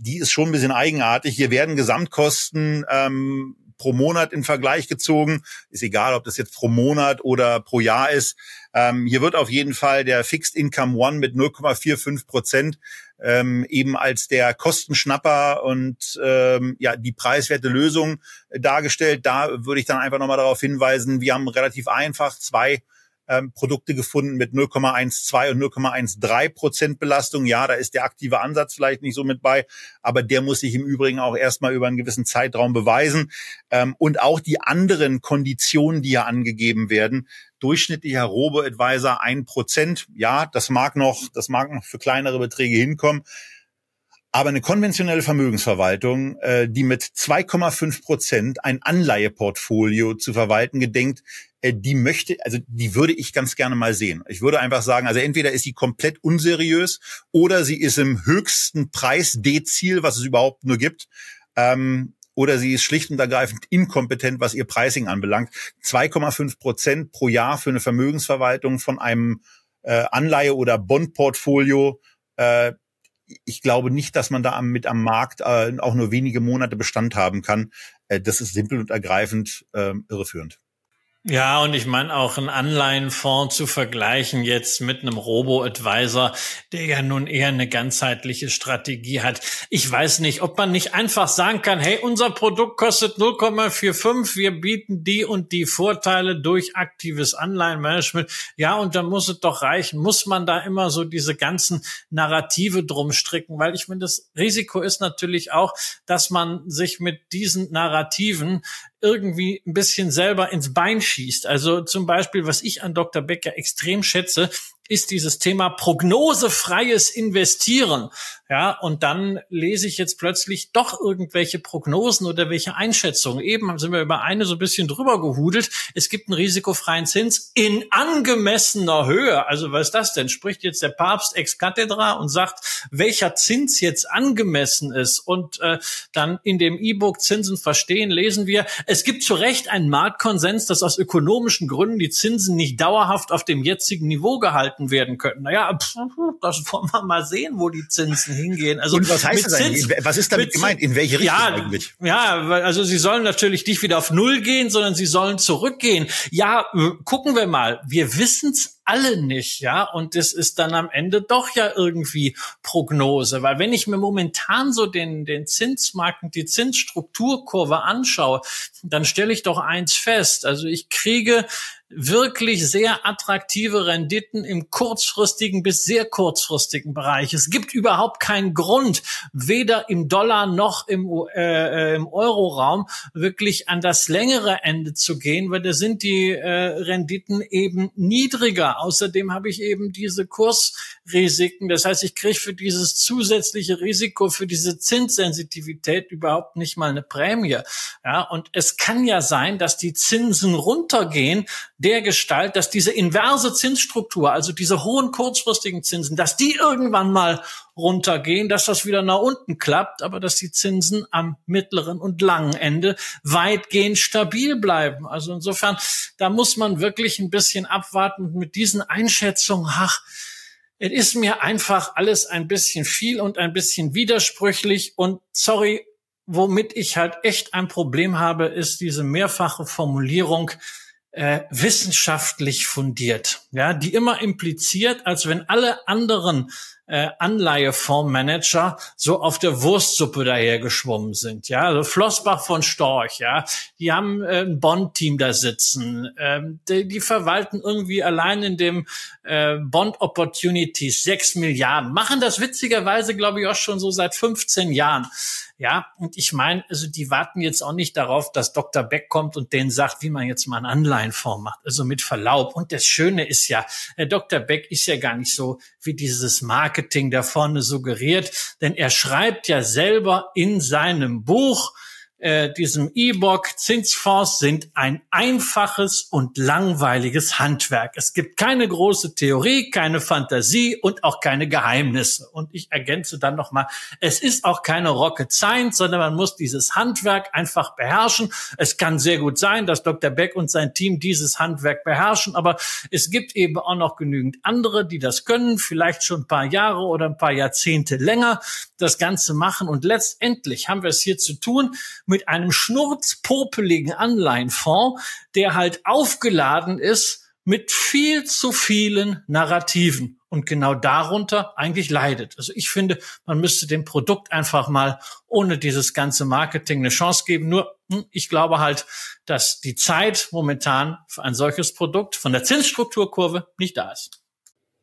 die ist schon ein bisschen eigenartig. Hier werden Gesamtkosten ähm, pro Monat in Vergleich gezogen. Ist egal, ob das jetzt pro Monat oder pro Jahr ist. Ähm, hier wird auf jeden Fall der Fixed Income One mit null Komma fünfundvierzig Prozent ähm, eben als der Kostenschnapper und ähm, ja die preiswerte Lösung dargestellt. Da würde ich dann einfach nochmal darauf hinweisen, wir haben relativ einfach zwei ähm, Produkte gefunden mit null Komma zwölf und null Komma dreizehn Prozent Belastung. Ja, da ist der aktive Ansatz vielleicht nicht so mit bei, aber der muss sich im Übrigen auch erstmal über einen gewissen Zeitraum beweisen. Ähm, und auch die anderen Konditionen, die hier angegeben werden, durchschnittlicher Robo-Advisor ein Prozent. Ja, das mag noch, das mag noch für kleinere Beträge hinkommen. Aber eine konventionelle Vermögensverwaltung, äh, die mit zwei Komma fünf Prozent ein Anleiheportfolio zu verwalten gedenkt, äh, die möchte, also die würde ich ganz gerne mal sehen. Ich würde einfach sagen, also entweder ist sie komplett unseriös oder sie ist im höchsten Preisdezil, was es überhaupt nur gibt. Ähm, Oder sie ist schlicht und ergreifend inkompetent, was ihr Pricing anbelangt. zwei Komma fünf Prozent pro Jahr für eine Vermögensverwaltung von einem äh, Anleihe- oder Bondportfolio. Äh, ich glaube nicht, dass man da am, mit am Markt äh, auch nur wenige Monate Bestand haben kann. Äh, das ist simpel und ergreifend äh, irreführend. Ja, und ich meine auch einen Anleihenfonds zu vergleichen jetzt mit einem Robo-Advisor, der ja nun eher eine ganzheitliche Strategie hat. Ich weiß nicht, ob man nicht einfach sagen kann, hey, unser Produkt kostet null Komma fünfundvierzig, wir bieten die und die Vorteile durch aktives Anleihenmanagement. Ja, und dann muss es doch reichen. Muss man da immer so diese ganzen Narrative drum stricken? Weil ich meine, das Risiko ist natürlich auch, dass man sich mit diesen Narrativen irgendwie ein bisschen selber ins Bein schießt. Also zum Beispiel, was ich an Doktor Beck ja extrem schätze, ist dieses Thema prognosefreies Investieren. Ja, und dann lese ich jetzt plötzlich doch irgendwelche Prognosen oder welche Einschätzungen. Eben sind wir über eine so ein bisschen drüber gehudelt. Es gibt einen risikofreien Zins in angemessener Höhe. Also was ist das denn? Spricht jetzt der Papst ex cathedra und sagt, welcher Zins jetzt angemessen ist? Und äh, dann in dem E-Book Zinsen verstehen lesen wir, es gibt zu Recht einen Marktkonsens, dass aus ökonomischen Gründen die Zinsen nicht dauerhaft auf dem jetzigen Niveau gehalten werden könnten. Naja, pf, das wollen wir mal sehen, wo die Zinsen hingehen. Also und was heißt das eigentlich? Zins, was ist damit gemeint? In welche Richtung ja, eigentlich? Ja, also sie sollen natürlich nicht wieder auf Null gehen, sondern sie sollen zurückgehen. Ja, gucken wir mal. Wir wissen's alle nicht, ja, und das ist dann am Ende doch ja irgendwie Prognose, weil wenn ich mir momentan so den den Zinsmarkt und die Zinsstrukturkurve anschaue, dann stelle ich doch eins fest, also ich kriege wirklich sehr attraktive Renditen im kurzfristigen bis sehr kurzfristigen Bereich. Es gibt überhaupt keinen Grund, weder im Dollar noch im, äh, im Euroraum wirklich an das längere Ende zu gehen, weil da sind die äh, Renditen eben niedriger. Außerdem habe ich eben diese Kursrisiken. Das heißt, ich kriege für dieses zusätzliche Risiko, für diese Zinssensitivität überhaupt nicht mal eine Prämie. Ja, und es kann ja sein, dass die Zinsen runtergehen, der Gestalt, dass diese inverse Zinsstruktur, also diese hohen kurzfristigen Zinsen, dass die irgendwann mal runtergehen, dass das wieder nach unten klappt, aber dass die Zinsen am mittleren und langen Ende weitgehend stabil bleiben. Also insofern, da muss man wirklich ein bisschen abwarten und mit diesen Einschätzungen, ach, es ist mir einfach alles ein bisschen viel und ein bisschen widersprüchlich und sorry, womit ich halt echt ein Problem habe, ist diese mehrfache Formulierung, Äh, wissenschaftlich fundiert, ja, die immer impliziert, als wenn alle anderen äh, Anleihefondsmanager so auf der Wurstsuppe dahergeschwommen sind, ja, also Flossbach von Storch, ja, die haben äh, ein Bond-Team da sitzen, ähm, die, die verwalten irgendwie allein in dem äh, Bond-Opportunities sechs Milliarden, machen das witzigerweise, glaube ich, auch schon so seit fünfzehn Jahren. Ja, und ich meine, also die warten jetzt auch nicht darauf, dass Doktor Beck kommt und denen sagt, wie man jetzt mal einen Anleihenfonds macht, also mit Verlaub. Und das Schöne ist ja, Herr Doktor Beck ist ja gar nicht so, wie dieses Marketing da vorne suggeriert, denn er schreibt ja selber in seinem Buch, Äh, diesem E-Book, Zinsfonds sind ein einfaches und langweiliges Handwerk. Es gibt keine große Theorie, keine Fantasie und auch keine Geheimnisse. Und ich ergänze dann nochmal, es ist auch keine Rocket Science, sondern man muss dieses Handwerk einfach beherrschen. Es kann sehr gut sein, dass Doktor Beck und sein Team dieses Handwerk beherrschen, aber es gibt eben auch noch genügend andere, die das können, vielleicht schon ein paar Jahre oder ein paar Jahrzehnte länger das Ganze machen. Und letztendlich haben wir es hier zu tun mit einem schnurzpopeligen Anleihenfonds, der halt aufgeladen ist mit viel zu vielen Narrativen und genau darunter eigentlich leidet. Also ich finde, man müsste dem Produkt einfach mal ohne dieses ganze Marketing eine Chance geben. Nur ich glaube halt, dass die Zeit momentan für ein solches Produkt von der Zinsstrukturkurve nicht da ist.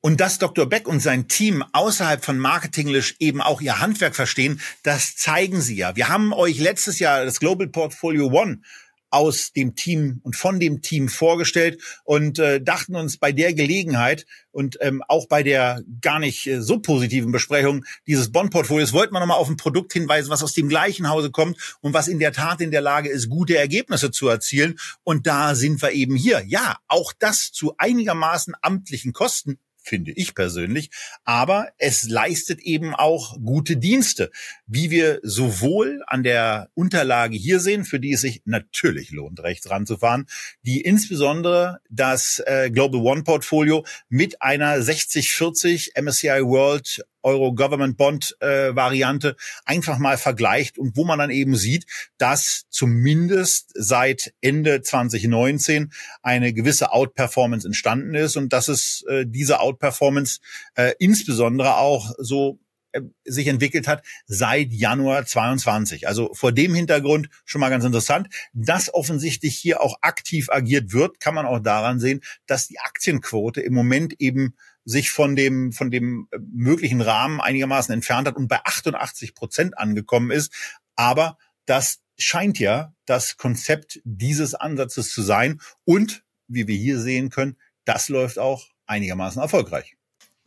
Und dass Doktor Beck und sein Team außerhalb von Marketinglisch eben auch ihr Handwerk verstehen, das zeigen sie ja. Wir haben euch letztes Jahr das Global Portfolio One aus dem Team und von dem Team vorgestellt und äh, dachten uns bei der Gelegenheit und ähm, auch bei der gar nicht äh, so positiven Besprechung dieses Bond-Portfolios wollten wir nochmal auf ein Produkt hinweisen, was aus dem gleichen Hause kommt und was in der Tat in der Lage ist, gute Ergebnisse zu erzielen. Und da sind wir eben hier. Ja, auch das zu einigermaßen amtlichen Kosten, finde ich persönlich, aber es leistet eben auch gute Dienste, wie wir sowohl an der Unterlage hier sehen, für die es sich natürlich lohnt, rechts ranzufahren, die insbesondere das äh, Global One Portfolio mit einer sechzig vierzig M S C I World Euro Government Bond äh, Variante einfach mal vergleicht und wo man dann eben sieht, dass zumindest seit Ende zwanzig neunzehn eine gewisse Outperformance entstanden ist und dass es äh, diese Outperformance äh, insbesondere auch so äh, sich entwickelt hat seit Januar zweiundzwanzig. Also vor dem Hintergrund schon mal ganz interessant, dass offensichtlich hier auch aktiv agiert wird, kann man auch daran sehen, dass die Aktienquote im Moment eben sich von dem von dem möglichen Rahmen einigermaßen entfernt hat und bei achtundachtzig Prozent angekommen ist. Aber das scheint ja das Konzept dieses Ansatzes zu sein. Und wie wir hier sehen können, das läuft auch einigermaßen erfolgreich.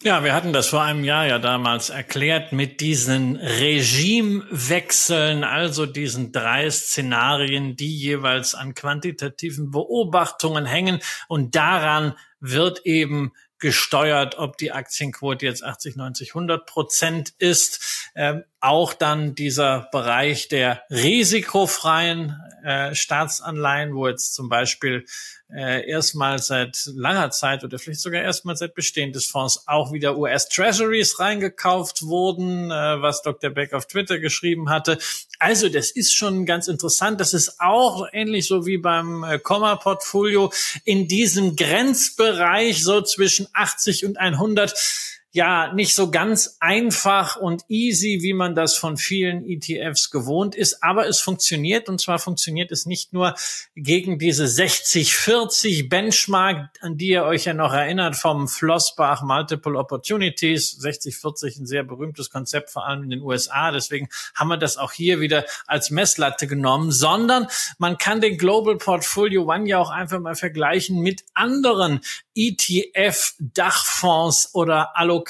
Ja, wir hatten das vor einem Jahr ja damals erklärt mit diesen Regimewechseln, also diesen drei Szenarien, die jeweils an quantitativen Beobachtungen hängen. Und daran wird eben gesteuert, ob die Aktienquote jetzt achtzig, neunzig, hundert Prozent ist. Ähm, auch dann dieser Bereich der risikofreien äh, Staatsanleihen, wo jetzt zum Beispiel äh, erstmals seit langer Zeit oder vielleicht sogar erstmals seit Bestehen des Fonds auch wieder U S-Treasuries reingekauft wurden, äh, was Doktor Beck auf Twitter geschrieben hatte. Also das ist schon ganz interessant. Das ist auch ähnlich so wie beim äh, Kommer-Portfolio in diesem Grenzbereich so zwischen achtzig und hundert, ja, nicht so ganz einfach und easy, wie man das von vielen E T Fs gewohnt ist, aber es funktioniert, und zwar funktioniert es nicht nur gegen diese sechzig vierzig Benchmark, an die ihr euch ja noch erinnert vom Flossbach Multiple Opportunities, sechzig vierzig, ein sehr berühmtes Konzept, vor allem in den U S A, deswegen haben wir das auch hier wieder als Messlatte genommen, sondern man kann den Global Portfolio One ja auch einfach mal vergleichen mit anderen E T F-Dachfonds oder Allokationen.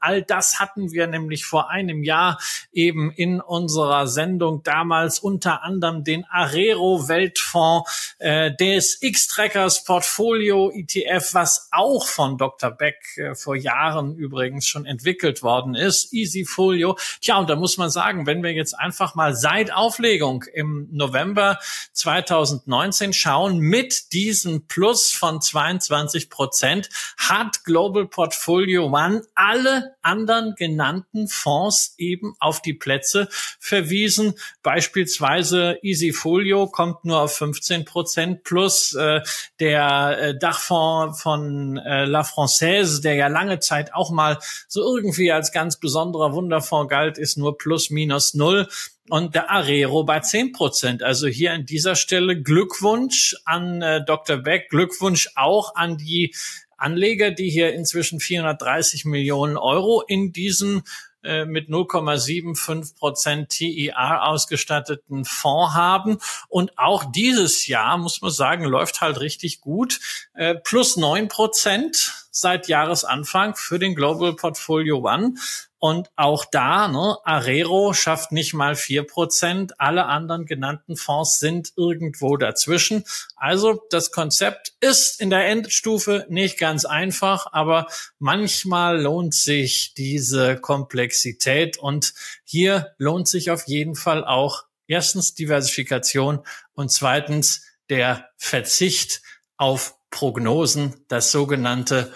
All das hatten wir nämlich vor einem Jahr eben in unserer Sendung damals unter anderem den Arero Weltfonds, äh, des X-Trackers Portfolio E T F, was auch von Doktor Beck äh, vor Jahren übrigens schon entwickelt worden ist, Easy Folio. Tja, und da muss man sagen, wenn wir jetzt einfach mal seit Auflegung im November zwanzig neunzehn schauen, mit diesem Plus von zweiundzwanzig Prozent hat Global Portfolio One alle anderen genannten Fonds eben auf die Plätze verwiesen. Beispielsweise Easy Folio kommt nur auf fünfzehn Prozent plus äh, der äh, Dachfonds von äh, La Française, der ja lange Zeit auch mal so irgendwie als ganz besonderer Wunderfonds galt, ist nur plus minus null. Und der Arero bei zehn Prozent. Also hier an dieser Stelle Glückwunsch an äh, Doktor Beck, Glückwunsch auch an die Anleger, die hier inzwischen vierhundertdreißig Millionen Euro in diesen äh, mit null Komma fünfundsiebzig Prozent T E R ausgestatteten Fonds haben. Und auch dieses Jahr, muss man sagen, läuft halt richtig gut. Äh, plus neun Prozent seit Jahresanfang für den Global Portfolio One. Und auch da, ne, Arero schafft nicht mal vier Prozent. Alle anderen genannten Fonds sind irgendwo dazwischen. Also das Konzept ist in der Endstufe nicht ganz einfach, aber manchmal lohnt sich diese Komplexität. Und hier lohnt sich auf jeden Fall auch erstens Diversifikation und zweitens der Verzicht auf Prognosen, das sogenannte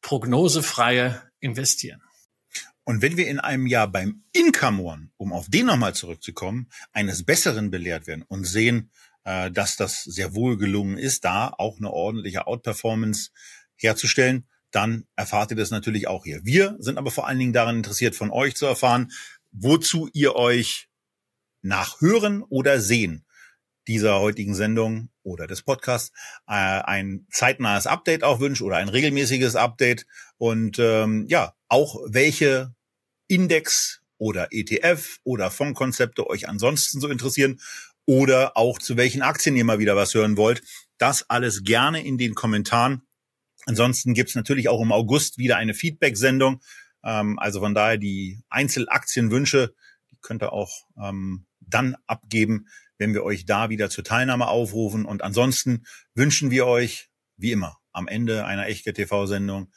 prognosefreie Investieren. Und wenn wir in einem Jahr beim Income One, um auf den nochmal zurückzukommen, eines Besseren belehrt werden und sehen, dass das sehr wohl gelungen ist, da auch eine ordentliche Outperformance herzustellen, dann erfahrt ihr das natürlich auch hier. Wir sind aber vor allen Dingen daran interessiert, von euch zu erfahren, wozu ihr euch nach Hören oder Sehen dieser heutigen Sendung oder des Podcasts ein zeitnahes Update auch wünscht oder ein regelmäßiges Update. Und ähm, ja, auch welche Index- oder E T F- oder Fondskonzepte euch ansonsten so interessieren oder auch zu welchen Aktien ihr mal wieder was hören wollt. Das alles gerne in den Kommentaren. Ansonsten gibt's natürlich auch im August wieder eine Feedback-Sendung. Ähm, also von daher die Einzelaktienwünsche, die könnt ihr auch ähm, dann abgeben, wenn wir euch da wieder zur Teilnahme aufrufen. Und ansonsten wünschen wir euch, wie immer, am Ende einer Echtgeld-T V-Sendung,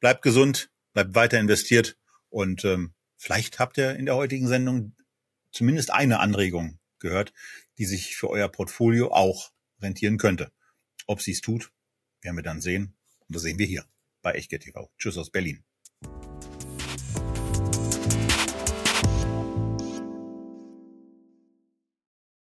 bleibt gesund, bleibt weiter investiert und ähm, vielleicht habt ihr in der heutigen Sendung zumindest eine Anregung gehört, die sich für euer Portfolio auch rentieren könnte. Ob sie es tut, werden wir dann sehen. Und das sehen wir hier bei Echtgeld-T V. Tschüss aus Berlin.